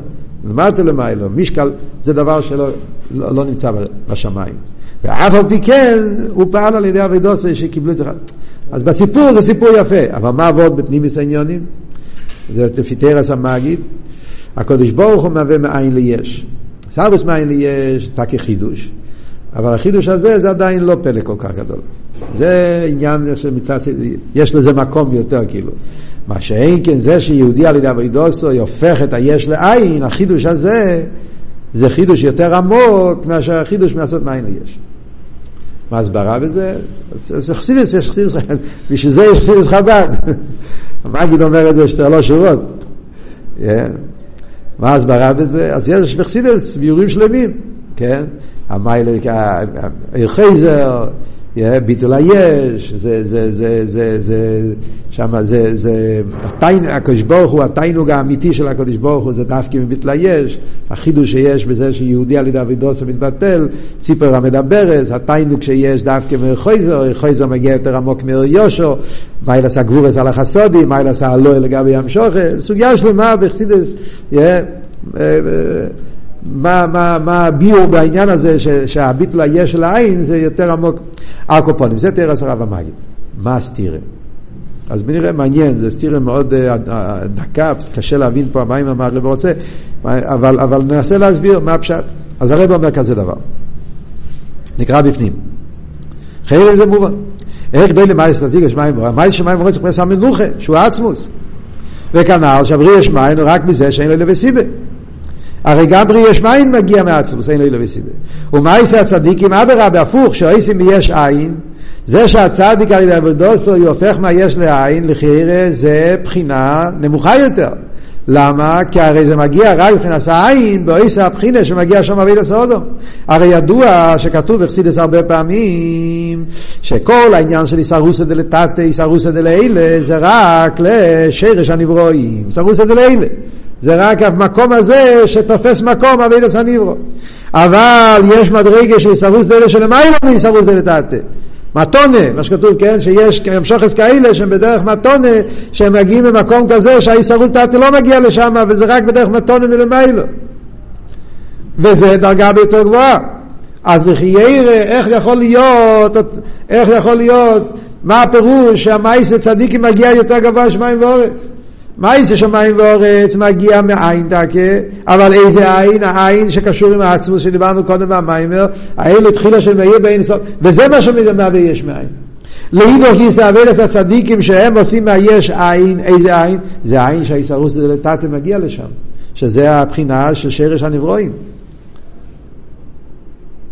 למטה למיילו, משקל, זה דבר שלא לא, לא נמצא בשמיים. ואף על פי כן, הוא פעל על ידי אבידוס שקיבלו את זה. אז בסיפור זה סיפור יפה, אבל מה עבוד בפנימיס העניונים? זה לפי תרס המגיד. הקדוש ברוך הוא מהווה מאין ליש. סבוס מאין ליש, אתה כחידוש. אבל החידוש הזה, זה עדיין לא פלא כל כך גדול. זה עניין שמצד, יש לזה מקום יותר כאילו. מה שאין כן זה שיהודי על ידי אבידוסו יופך את היש לעין, החידוש הזה זה חידוש יותר עמוק מאשר החידוש מעשות מעין ליש. מה הסברה בזה? זה חסידס, יש חסידס, בשביל זה יש חסידס חב"ד. המגיד אומר את זה שתי לא שורות. מה הסברה בזה? אז יש בחסידס ביורים שלמים, כן? המייל, החייזר, ביטול היש, זה, זה, זה, זה, זה, שמה, זה, זה, הקדוש ברוך הוא, התיינוג האמיתי של הקדוש ברוך הוא, זה דווקא מביטול היש, החידוש שיש בזה שיהודי על ידי אבידוסו מתבטל, ציפר המדברס, התיינוג שיש דווקא מרחויזו, רחויזו מגיע יותר עמוק מריושו, מייל עשה גבורס על החסודי, מייל עשה הלוי לגבי ים שוחה, סוגיה שלמה בחסידס, יהיה, מה, מה, מה הביאו בעניין הזה ש, שהביט לה יש לעין זה יותר עמוק אקופונים. זה תרס הרב המגיד. מה הסתירה? אז בנראה מעניין, זה סתירה מאוד דקה, קשה להבין פה מה אם הרב רוצה, אבל, אבל ננסה להסביר מה הפשט. אז הרב אומר כזה דבר, נקרא בפנים חייר זה מובן איך דוי למייס להציג השמיים, מייס שמיים מורס הוא פרס המנוחה שהוא עצמוס. וכנ"ל שהבריא יש מאין רק מזה שאין לו לב סיבה. הרי גם בריא יש מאין מגיע מעצמוס, אין לו לב סיבה. ומה יעשה הצדיקים? אדרבה, הפוך, שאיסים יש עין, זה שהצדיק על ידי עבודתו יופך מה יש לעין, לחירה זה בחינה נמוכה יותר. למה? כי הרי זה מגיע רק מבחינת העין, באיסה הבחינה שמגיע שם אביד הסעודו. הרי ידוע שכתוב בחסידות הרבה פעמים, שכל העניין של איסרוסא דלתתא, איסרוסא דלעילא, זה רק לשרש הנברואים. איסרוסא דלעילא. זה רק המקום הזה שתופס מקום אביד הסעניברו. אבל יש מדרגה של איסרוסא דלעילא שלמעלה מאיסרוסא דלתתא. מתונה, מה שכתוב, כן, שיש משוחס כאלה שהם בדרך מתונה, שהם מגיעים במקום כזה שהאיסרוסא דלתתא לא מגיע לשם, וזה רק בדרך מתונה מלמעלה. וזה דרגה ביותר גבוהה. אז לחיירה, איך יכול להיות, איך יכול להיות, מה הפירוש שהמעיס הצדיקים מגיע יותר גבוה שמיים ואורץ? מעיס שמיים ואורץ מגיע מעין דקה, אבל איזה עין? העין שקשור עם העצמוס שדיברנו קודם במיימר, העין התחילה של מאיר בעין סוף, וזה מה שמדמה ויש מעין. להידור כי סעבל את הצדיקים שהם עושים מהיש עין, איזה עין? זה עין שהאיסרוסא דלתתא מגיע לשם, שזה הבחינה של שרש הנברואים.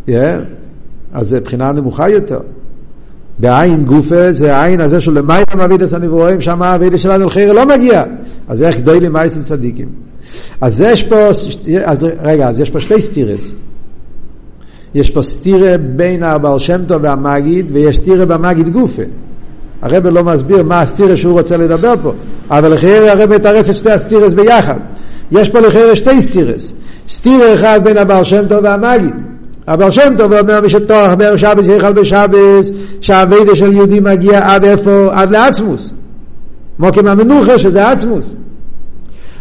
Yeah. אז זה בחינה נמוכה יותר. בעין גופה זה העין הזה של למעלה מעבידת הנברואים, שם העבידת שלנו לחיר לא מגיע. אז איך גדוי למעשה צדיקים? אז יש פה, אז רגע, אז יש פה שתי סתירס. יש פה סתירה בין הבעל שם טוב והמגיד, ויש סתירה במגיד גופה. הרב לא מסביר מה הסתירה שהוא רוצה לדבר פה, אבל לחיר הרב מתערף את שתי הסתירס ביחד. יש פה לחיר שתי סתירס. סתירה אחד בין הבעל שם טוב והמגיד. אבל שם טוב אומר מי שתוח בר שבס יחל בשבס שהעבודה של יהודי מגיע עד איפה? עד לעצמוס, מוקם המנוחה שזה עצמוס.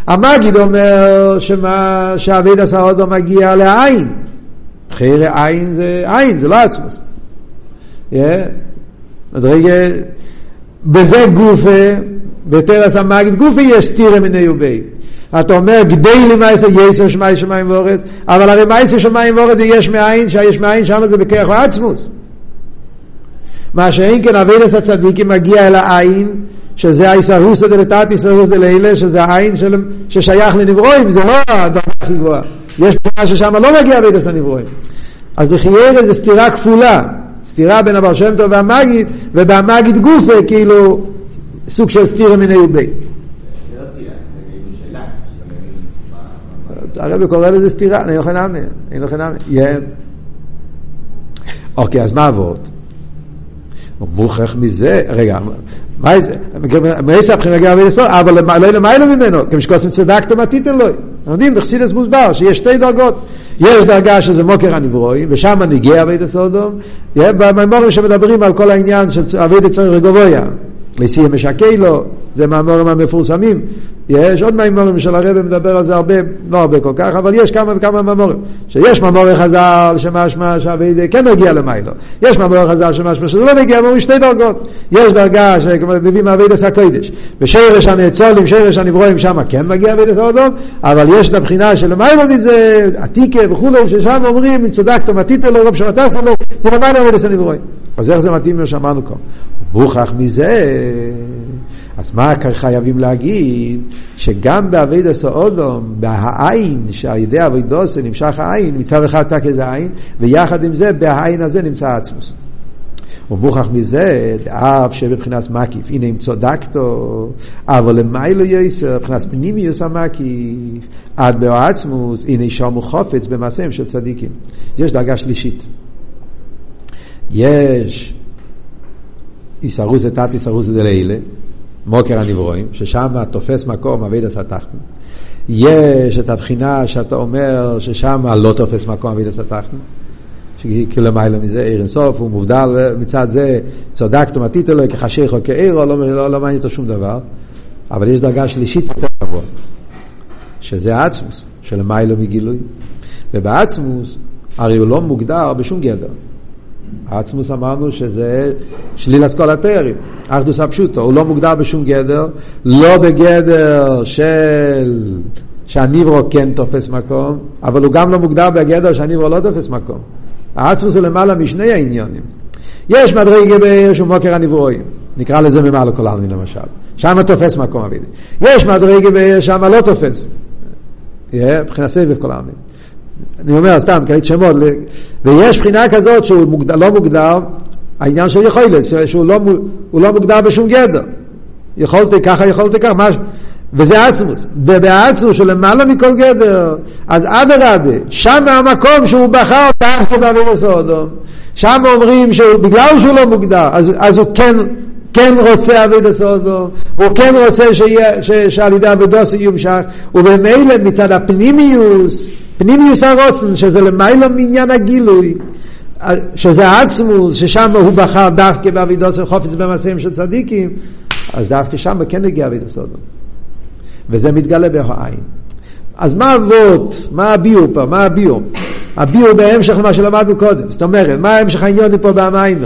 המגיד אומר שמה? שהעבודה סעודו מגיע לעין, חייר עין זה עין, זה לא עצמוס. בזה גופה בתרס המגיד גופה יש סתירה מיני ובי. אתה אומר, גדי למעשה יסר שמיים שמיים ואורץ, אבל הרי מעשה שמיים ואורץ זה יש מאין, שיש מאין שם זה בכיח ועצמוס. מה שאין כן עבודת הצדיקים מגיע אל העין, שזה האיסרוסא דלתתא, איסרוסא דלעילא, שזה העין של, ששייך לנברואים, זה לא הדרגה הכי גבוהה. יש פעם ששם לא מגיע עבודת הנברואים. אז לחייר זה סתירה כפולה, סתירה בין הבעל שם טוב והמגיד, ובהמגיד גופה כאילו סוג של סתירה מיני ובי. הרב קורא לזה סתירה, אני לא חנאמה, אני לא חנאמה. אוקיי, אז מה עבוד? מוכח מזה, רגע, מה זה? מייסה הבחינה גם אבי לסור, אבל לא למעלה ממנו, כמשקוסם צדקת ומתיתן לו. עומדים בחסידות מוסבר, שיש שתי דרגות. יש דרגה שזה מוקר הנברואים, ושם נגיע אבי לסודום. במאמרים שמדברים על כל העניין של אבי לצורך רגובויה. לסי המשקי לו, זה מאמרים המפורסמים. יש עוד מאמרים של הרב מדבר על זה הרבה, לא הרבה כל כך, אבל יש כמה וכמה מאמרים. שיש מאמר חז"ל שמשמע שהעבודה כן מגיע למעלה. יש מאמר חז"ל שמשמע שזה לא מגיע, אבל יש שתי דרגות. יש דרגה שכמו מביאים עבודת הקודש. בשרש הנאצלים, שרש הנברואים שם כן מגיע עבודת האדום, אבל יש את הבחינה של למעלה מזה, עתיקה וכו', ששם אומרים, צדקת ומתית לו, רב שמתת לו, זה למעלה עבודת הנברואים. אז איך זה מתאים מה שאמרנו כאן? מוכח מזה. אז מה חייבים להגיד? שגם בעבודת סעודום, בעין, שעל ידי עבודת זה נמשך העין, מצד אחד תק איזה עין, ויחד עם זה, בעין הזה נמצא העצמוס. ומוכח מזה, אף שבבחינת מקיף, הנה אם צודקתו, אבל למי לא יסר, בבחינת פנימיוס המקיף, עד בעצמוס, הנה שמו חופץ במעשיהם של צדיקים. יש דרגה שלישית. יש איסרוסא דלתתא איסרוסא דלעילא, מוקר הנברואים, ששם תופס מקום עבודת התחתון. יש את הבחינה שאתה אומר ששם לא תופס מקום עבודת התחתון, שכאילו למעלה מזה אין סוף, הוא מובדל מצד זה, צודק תומתית אלוהי כחשיך או כעירו, לא, לא, לא מעניין אותו שום דבר. אבל יש דרגה שלישית יותר גבוה, שזה העצמוס, שלמעלה מגילוי. ובעצמוס הרי הוא לא מוגדר בשום גדר. העצמוס אמרנו שזה שליל אסכולה תארים, אחדוס הפשוטו, הוא לא מוגדר בשום גדר, לא בגדר של שהניברו כן תופס מקום, אבל הוא גם לא מוגדר בגדר שהניברו לא תופס מקום. העצמוס הוא למעלה משני העניינים. יש מדרגה שהוא מוקר הנברואים, נקרא לזה ממעלה כל העלמין למשל. שם תופס מקום הבידי. יש מדרגה ושם לא תופס. יהיה בחינה סבב כל העלמין. אני אומר סתם, קראת שמות. ויש בחינה כזאת שהוא מוגדר, לא מוגדר, העניין של יכולת, שהוא לא, הוא לא מוגדר בשום גדר. יכולתי ככה, יכולתי ככה, מה... וזה עצמוס, ובעצמוס של למעלה מכל גדר. אז עד הרבה, שם המקום שהוא בחר תחת בעבירות סודום, שם אומרים שבגלל שהוא לא מוגדר, אז, אז הוא כן, כן רוצה עבירות סודום, הוא כן רוצה שיה, ש, שעל ידי עבודות יומשך, ובמילא מצד הפנימיוס, פנימיוס הרוצן, שזה למעלה מעניין הגילוי, שזה עצמוס, ששם הוא בחר דווקא בעבירות חופץ במעשים של צדיקים, אז דווקא שם כן הגיע עבירות סודום. וזה מתגלה בהעין. אז מה עבוד? מה הביאו פה? מה הביאו? הביאו בהמשך למה שלמדנו קודם. זאת אומרת, מה ההמשך העניין פה בהמיינו?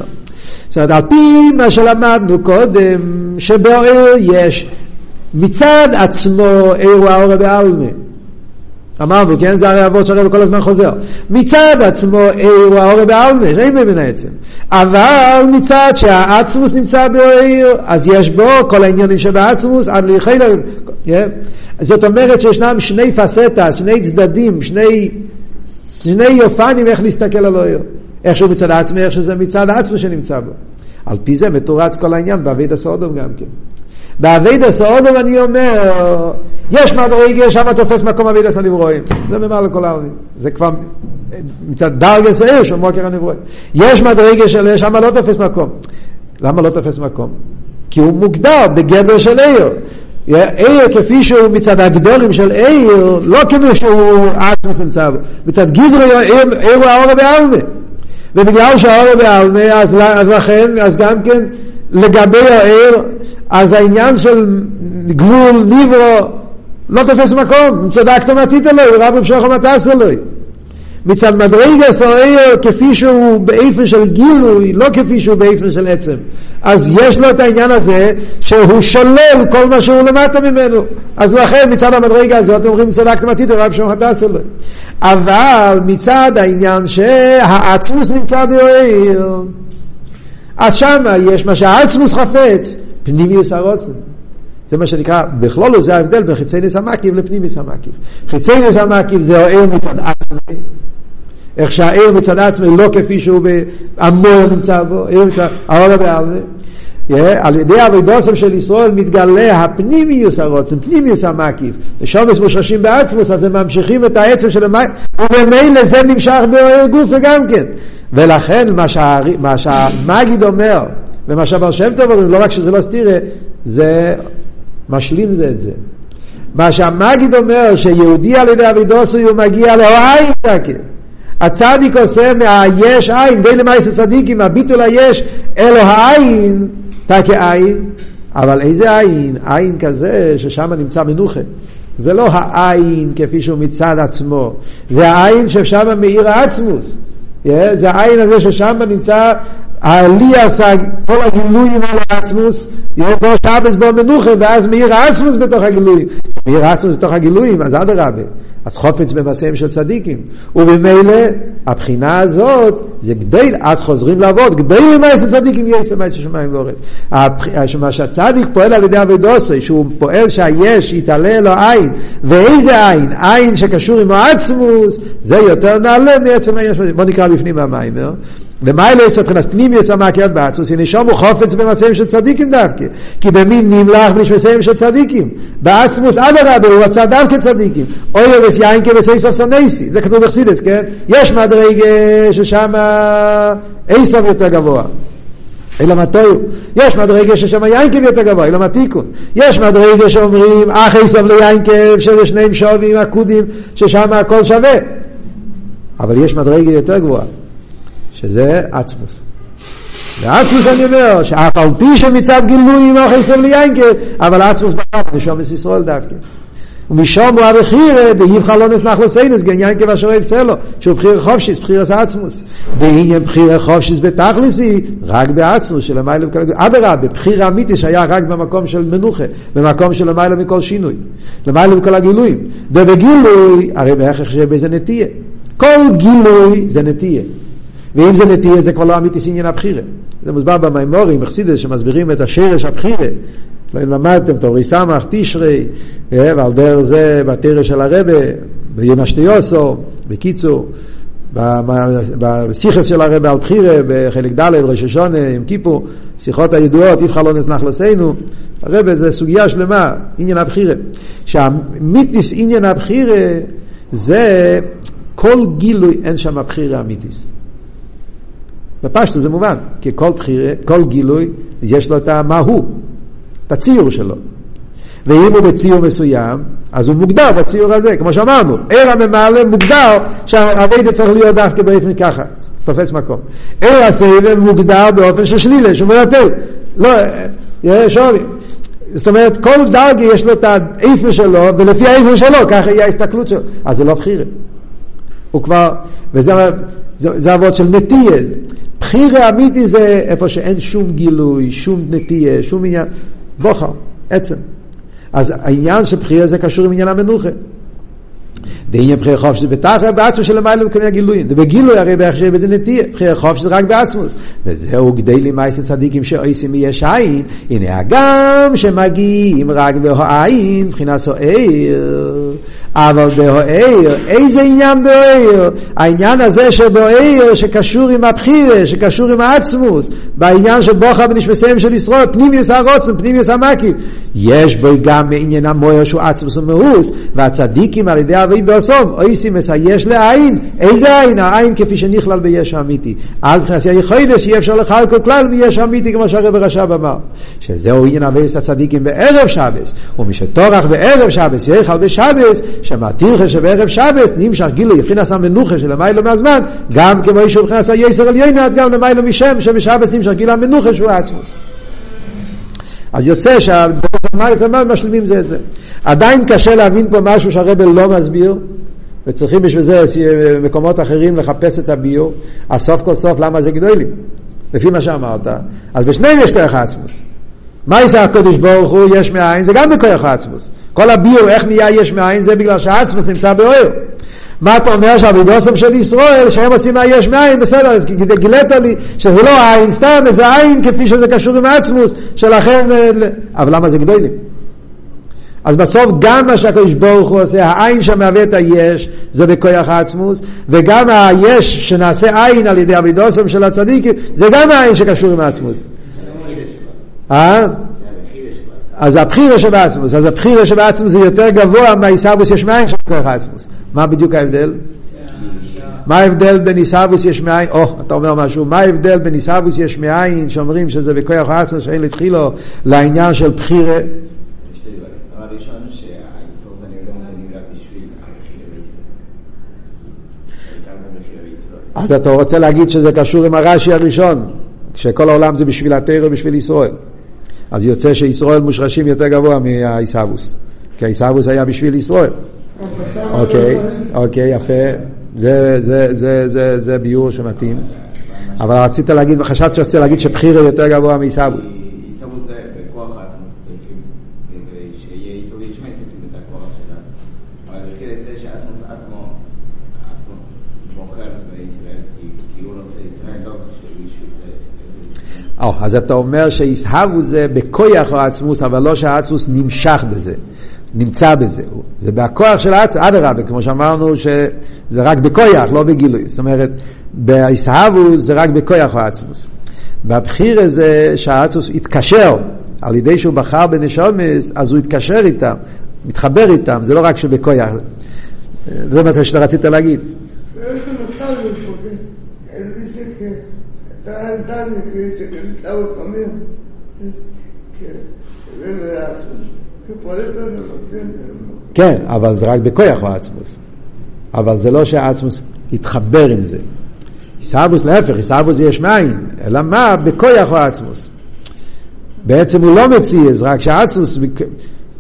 זאת אומרת, על פי מה שלמדנו קודם, שבאור יש מצד עצמו אירוע האור בעלמא. אמרנו, כן? זה הרי עבוד שהרב כל הזמן חוזר. מצד עצמו אירוע האור בעלמא, שאין מבין העצם. אבל מצד שהעצמוס נמצא באור, אז יש בו כל העניינים שבעצמוס, עד ליחי לב... זאת אומרת שישנם שני פסטה, שני צדדים, שני שני אופנים איך להסתכל על האור, איך שהוא מצד עצמו, איך שזה מצד עצמו שנמצא בו. על פי זה מתורץ כל העניין בעבודת סודום גם כן. בעבודת סודום אני אומר יש מדרגה שם תופס מקום עבודת הנברואים, זה ממעלה כל העלמין, זה כבר מצד דרגת העיר של מוקר הנברואים. יש מדרגה של שם לא תופס מקום. למה לא תופס מקום? כי הוא מוגדר בגדר של עיר. איר כפי שהוא מצד הגדולים של איר, לא כמו שהוא עצמוס נמצא בו, מצד גדרי איר הוא האור בעלמא, ובגלל שהאור בעלמא אז, אז לכן, אז גם כן לגבי האיר, אז העניין של גבול ניברו לא תופס מקום, מצד האקטומטית אלוהי, רב המשוחו מטס אלוהי, מצד מדרגס או איר כפי שהוא באיפן של גילוי, לא כפי שהוא באיפן של עצם, אז יש לו את העניין הזה שהוא שולל כל מה שהוא למטה ממנו, אז לכן מצד המדרגה הזאת אומרים מצד האקטומטית הרב שמחתס אלוהי. אבל מצד העניין שהעצמוס נמצא באיר, אז שמה יש מה שהעצמוס חפץ, פנימיוס הרוצן. זה מה שנקרא, בכלולו זה ההבדל בין חיצייניס המקיף לפנימיוס המקיף. חיצייניס המקיף זה איר מצד עצמי, איך שהאיר מצד עצמי לא כפי שהוא אמור נמצא בו, איר מצד העולה בעלמא. על ידי עבודות של ישראל מתגלה הפנימיוס הרוצן, פנימיוס המקיף, ושומס מושרשים בעצמוס, אז הם ממשיכים את העצם של המקיף, ובמילא זה נמשך באיר גוף וגם כן. ולכן מה שהמגיד אומר, ומה שהבר שם טוב אומרים, לא רק שזה לא סתירה, זה משלים זה את זה. מה שהמגיד אומר, שיהודי על ידי עבודות הוא מגיע להעין דקה. הצדיק עושה מהיש עין, די למעשה צדיקים, הביטול היש, אלו העין, תקה עין, אבל איזה עין? עין כזה ששם נמצא מנוחה. זה לא העין כפי שהוא מצד עצמו, זה העין ששם מאיר העצמוס. זה העין הזה ששם נמצא העלייה, כל הגילויים על העצמוס, יהיה בו שבס בו מנוחה, ואז מאיר העצמוס בתוך הגילויים. מאיר העצמוס בתוך הגילויים, אז עד הרבה. אז חופץ במסעים של צדיקים. ובמילא, הבחינה הזאת, זה גדל, אז חוזרים לעבוד, גדל למעש הצדיקים, יש למעש שמיים ואורץ. מה שהצדיק פועל על ידי עבודוסי, שהוא פועל שהיש, יתעלה לו עין. ואיזה עין? עין שקשור עם העצמוס, זה יותר נעלה מעצם היש. בוא נקרא בפנים מהמים, אה? ומה אלא יש הבחינה? פנימיוס המקיף בעצמוס, נשום הוא חופץ במסעים של צדיקים דווקא, כי במין נמלח במסעים של צדיקים, בעצמוס עד הרבה הוא רצה דווקא צדיקים, אוי אבס יין כבסי סוף סנסי, זה כתוב בחסידס, כן? יש מדרגה ששם איסף יותר גבוה, אלא מתאו, יש מדרגה ששם יין כב יותר גבוה, אלא מתיקו, יש מדרגה שאומרים, אך איסף ליין כב, שזה שניים שווים, עקודים, ששם הכל שווה, אבל יש מדרגה יותר גבוהה, שזה עצמוס. ועצמוס אני אומר, שאף על פי שמצד גילויים אוכל סב ליינקה, אבל עצמוס בחר, משומס ישראל דווקא. ומשום הוא הבחיר, דהיבחר לא נסלח לו סיינס, גן ינקה והשורף סלו, שהוא בחיר חופשיס, בחיר עשה עצמוס. והנה בחיר חופשיס בתכלסי, רק בעצמוס, של המילה וכל... אדרה, בבחיר אמיתי שהיה רק במקום של מנוחה, במקום של המילה מכל שינוי, למילה מכל הגילויים. ובגילוי, הרי בהכרח שבאיזה נטייה. כל גילוי זה נטייה. ואם זה נטייה, זה כבר לא אמיתיס עניין הבחירה. זה מוסבר במיימורים, מחסידס, שמסבירים את השרש הבחירה. לא למדתם, תורי סמך, תשרי, ועל דרך זה בתרא של הרב, ביונשטיוסו, בקיצור, בשיחס של הרב על בחירה, בחלק ד' ראש השונה, עם כיפור, שיחות הידועות, יבחר לא נצנח לסינו, הרב זה סוגיה שלמה, עניין הבחירה. שהמיתיס עניין הבחירה, זה כל גילוי אין שם הבחירה אמיתיס. בפשטו זה מובן, כי כל בחירה, כל גילוי, יש לו את המהו, את הציור שלו. ואם הוא בציור מסוים, אז הוא מוגדר בציור הזה, כמו שאמרנו, ער הממלא מוגדר שהעבד צריך להיות דווקא באופן ככה, תופס מקום. ער הסבל מוגדר באופן של שלילה, שהוא מנטל. לא, שובי. זאת אומרת, כל דרגה יש לו את האופן שלו, ולפי האופן שלו, ככה היא ההסתכלות שלו. אז זה לא בחירה. הוא כבר, וזה זה עבוד של נטייה. בחירה אמיתי זה איפה שאין שום גילוי, שום נטייה, שום עניין. בוחר, עצם. אז העניין של בחירה זה קשור עם עניין המנוחה. דהיינו בחירה חופש זה בתחת בעצמו של המעלה וכניה גילויים. ובגילוי הרי בהכשרי בזה נטייה. בחירה חופש זה רק בעצמו. וזהו גדי לי מייסי צדיקים שאויסים יש עין. הנה אגם שמגיעים רק בהעין. מבחינה סוער. אבל בהעיר, איזה עניין בהעיר? העניין הזה שבהעיר, שקשור עם הבחירה, שקשור עם העצמוס, בעניין שבוחה ונשמסיהם של ישראל, פנימיוס הרוצן, פנימיוס המקיף, יש בו גם עניין המויר שהוא עצמוס ומאוס, והצדיקים על ידי אבי דוסום, אויסים יש לעין, איזה עין? העין כפי שנכלל ביש האמיתי. אז בכנסיה יחוידש, שיהיה אפשר לחל כל כלל ביש האמיתי, כמו שהרב הרש"ב אמר. שזהו עניין אבייס הצדיקים בערב שבס, ומשתורח בערב שבס, יחל בשבס, שמעתירך שבערב שבס נמשך גילוי מבחינת המנוחה שלמיילו מהזמן, גם כמו אישו מבחינת היסר על ינת, גם למיילו משם שבשבס נמשך גילוי המנוחה שהוא עצמוס. אז יוצא שהדברים משלימים זה את זה. עדיין קשה להבין פה משהו שהרב לא מסביר, וצריכים בשביל זה מקומות אחרים לחפש את הביור. אז סוף כל סוף למה זה גדולים לפי מה שאמרת, אז בשניהם יש כוח עצמוס. מה יעשה הקודש ברוך הוא יש מאין? זה גם בכוח העצמוס. כל הביור איך נהיה יש מאין זה בגלל שהעצמוס נמצא באור. מה אתה אומר שהאבידוסם של ישראל שהם עושים מה יש מאין? בסדר, אז גילת לי שזה לא העין סתם, זה עין כפי שזה קשור עם העצמוס שלכם, אבל למה זה גדולים? אז בסוף גם מה שהקודש ברוך הוא עושה, העין שמהווה את היש, זה בכוח העצמוס, וגם היש שנעשה עין על ידי אבידוסם של הצדיקים, זה גם העין שקשור עם העצמוס. אה? אז הבחירה שבעצמוס, אז הבחירה שבעצמוס זה יותר גבוה מהיסבוס יש מאין של כוח העצמוס. מה בדיוק ההבדל? מה ההבדל בין יסבוס יש מאין? או, אתה אומר משהו, מה ההבדל בין יסבוס יש מאין שאומרים שזה בכוח העצמוס שאין לתחילו לעניין של בחירה? אז אתה רוצה להגיד שזה קשור עם הרש"י הראשון, שכל העולם זה בשביל התורה ובשביל ישראל. אז יוצא שישראל מושרשים יותר גבוה מהאיסאבוס, כי האיסאבוס היה בשביל ישראל. אוקיי, אוקיי, יפה. זה זה זה זה זה ביור שמתאים. אבל רצית להגיד, וחשבת שרצית להגיד שבחירה יותר גבוה מהאיסאבוס. איסאבוס זה בכוח העצמוס, שיהיה איתו וישמע את זה בכוח שלנו. אבל בחירה זה שהעצמוס עצמו בוחר בישראל, כי הוא רוצה ישראל לא כשמישהו זה. או, אז אתה אומר שישהבו זה בכוח העצמוס, אבל לא שהעצמוס נמשך בזה, נמצא בזה. זה בכוח של העצמוס, עד הרבה, כמו שאמרנו שזה רק בכוח, לא בגילוי. זאת אומרת, בישהבו זה רק בכוח העצמוס. בבחיר הזה שהעצמוס התקשר, על ידי שהוא בחר בנשומס, אז הוא התקשר איתם, מתחבר איתם, זה לא רק שבכוח. זה מה שאתה רצית להגיד. tan tan que que estaba conmigo que era que por eso no entiendo כן, אבל זה רק בכוח העצמוס, אבל זה לא שהעצמוס יתחבר עם זה. ישאבוס להפך, ישאבוס יש מאין, אלא מה? בכוח העצמוס בעצם הוא לא מציא, אז רק שהעצמוס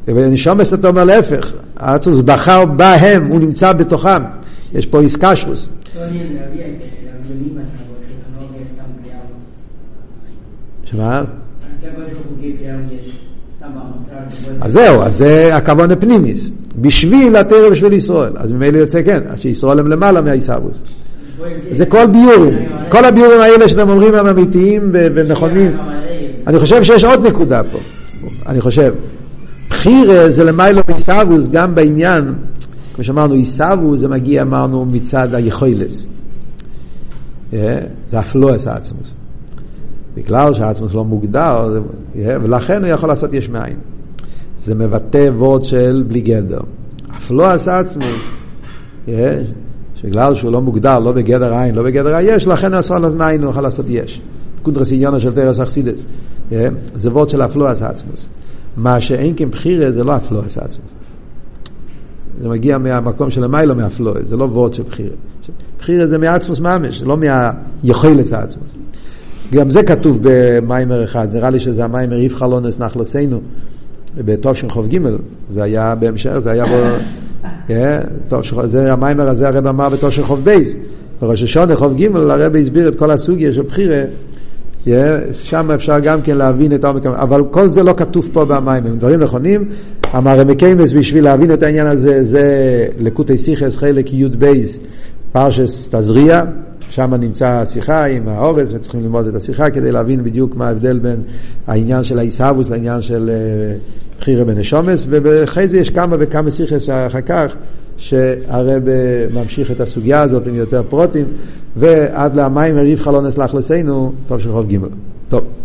ונשומס אתה אומר להפך, העצמוס בחר בהם, הוא נמצא בתוכם, יש פה איסקשרוס. שמה? אז זהו, אז זה הכוון הפנימיס בשביל התורה ובשביל ישראל, אז ממילא יוצא כן, אז שישראל הם למעלה מהאיסאבוס. זה כל ביורים, כל הביורים האלה שאתם אומרים הם אמיתיים ונכונים. אני חושב שיש עוד נקודה פה. אני חושב בחיר זה למיילו איסאוווס, גם בעניין כמו שאמרנו איסאוווס זה מגיע אמרנו מצד היכולס, זה אף לא עשה עצמוס, בכלל שהעצמוס לא מוגדר, ולכן הוא יכול לעשות יש מאין. זה מבטא וורד של בלי גדר, אף לא עשה עצמוס, שבגלל שהוא לא מוגדר, לא בגדר העין, לא בגדר היש, לכן עשו על הזמין, הוא יכול לעשות יש. קונטרס עניונה של תרס אכסידס. זה וורד של אף לא עשה עצמוס. מה שאין כן בחירה זה לא אף לא עשה עצמוס. זה מגיע מהמקום של המי, לא מאף לא, זה לא וורד של בחירה. בחירה זה מעצמוס ממש, לא מהיכולס העצמוס. גם זה כתוב במיימר אחד, נראה לי שזה המיימר יבחר לא נסנח לסינו, בטוב שחוב ג' זה היה בהמשך, זה היה בו... זה המיימר הזה הרב אמר בתור של חוב בייס בראש השונה חוב ג' הרב הסביר את כל הסוגיה של בחירה, שם אפשר גם כן להבין את העומק, אבל כל זה לא כתוב פה במיימר. דברים נכונים אמר המקיימס, בשביל להבין את העניין הזה זה לקוטי שיחס חלק יוד בייס פרשס תזריע, שם נמצא השיחה עם האורס וצריכים ללמוד את השיחה כדי להבין בדיוק מה ההבדל בין העניין של האיסאוווס לעניין של בחירה בנשומס, ובחי זה יש כמה וכמה שיחס אחר כך שהרב ממשיך את הסוגיה הזאת עם יותר פרוטים ועד למים הריב חלונס לאכלסינו טוב של חוב ג' טוב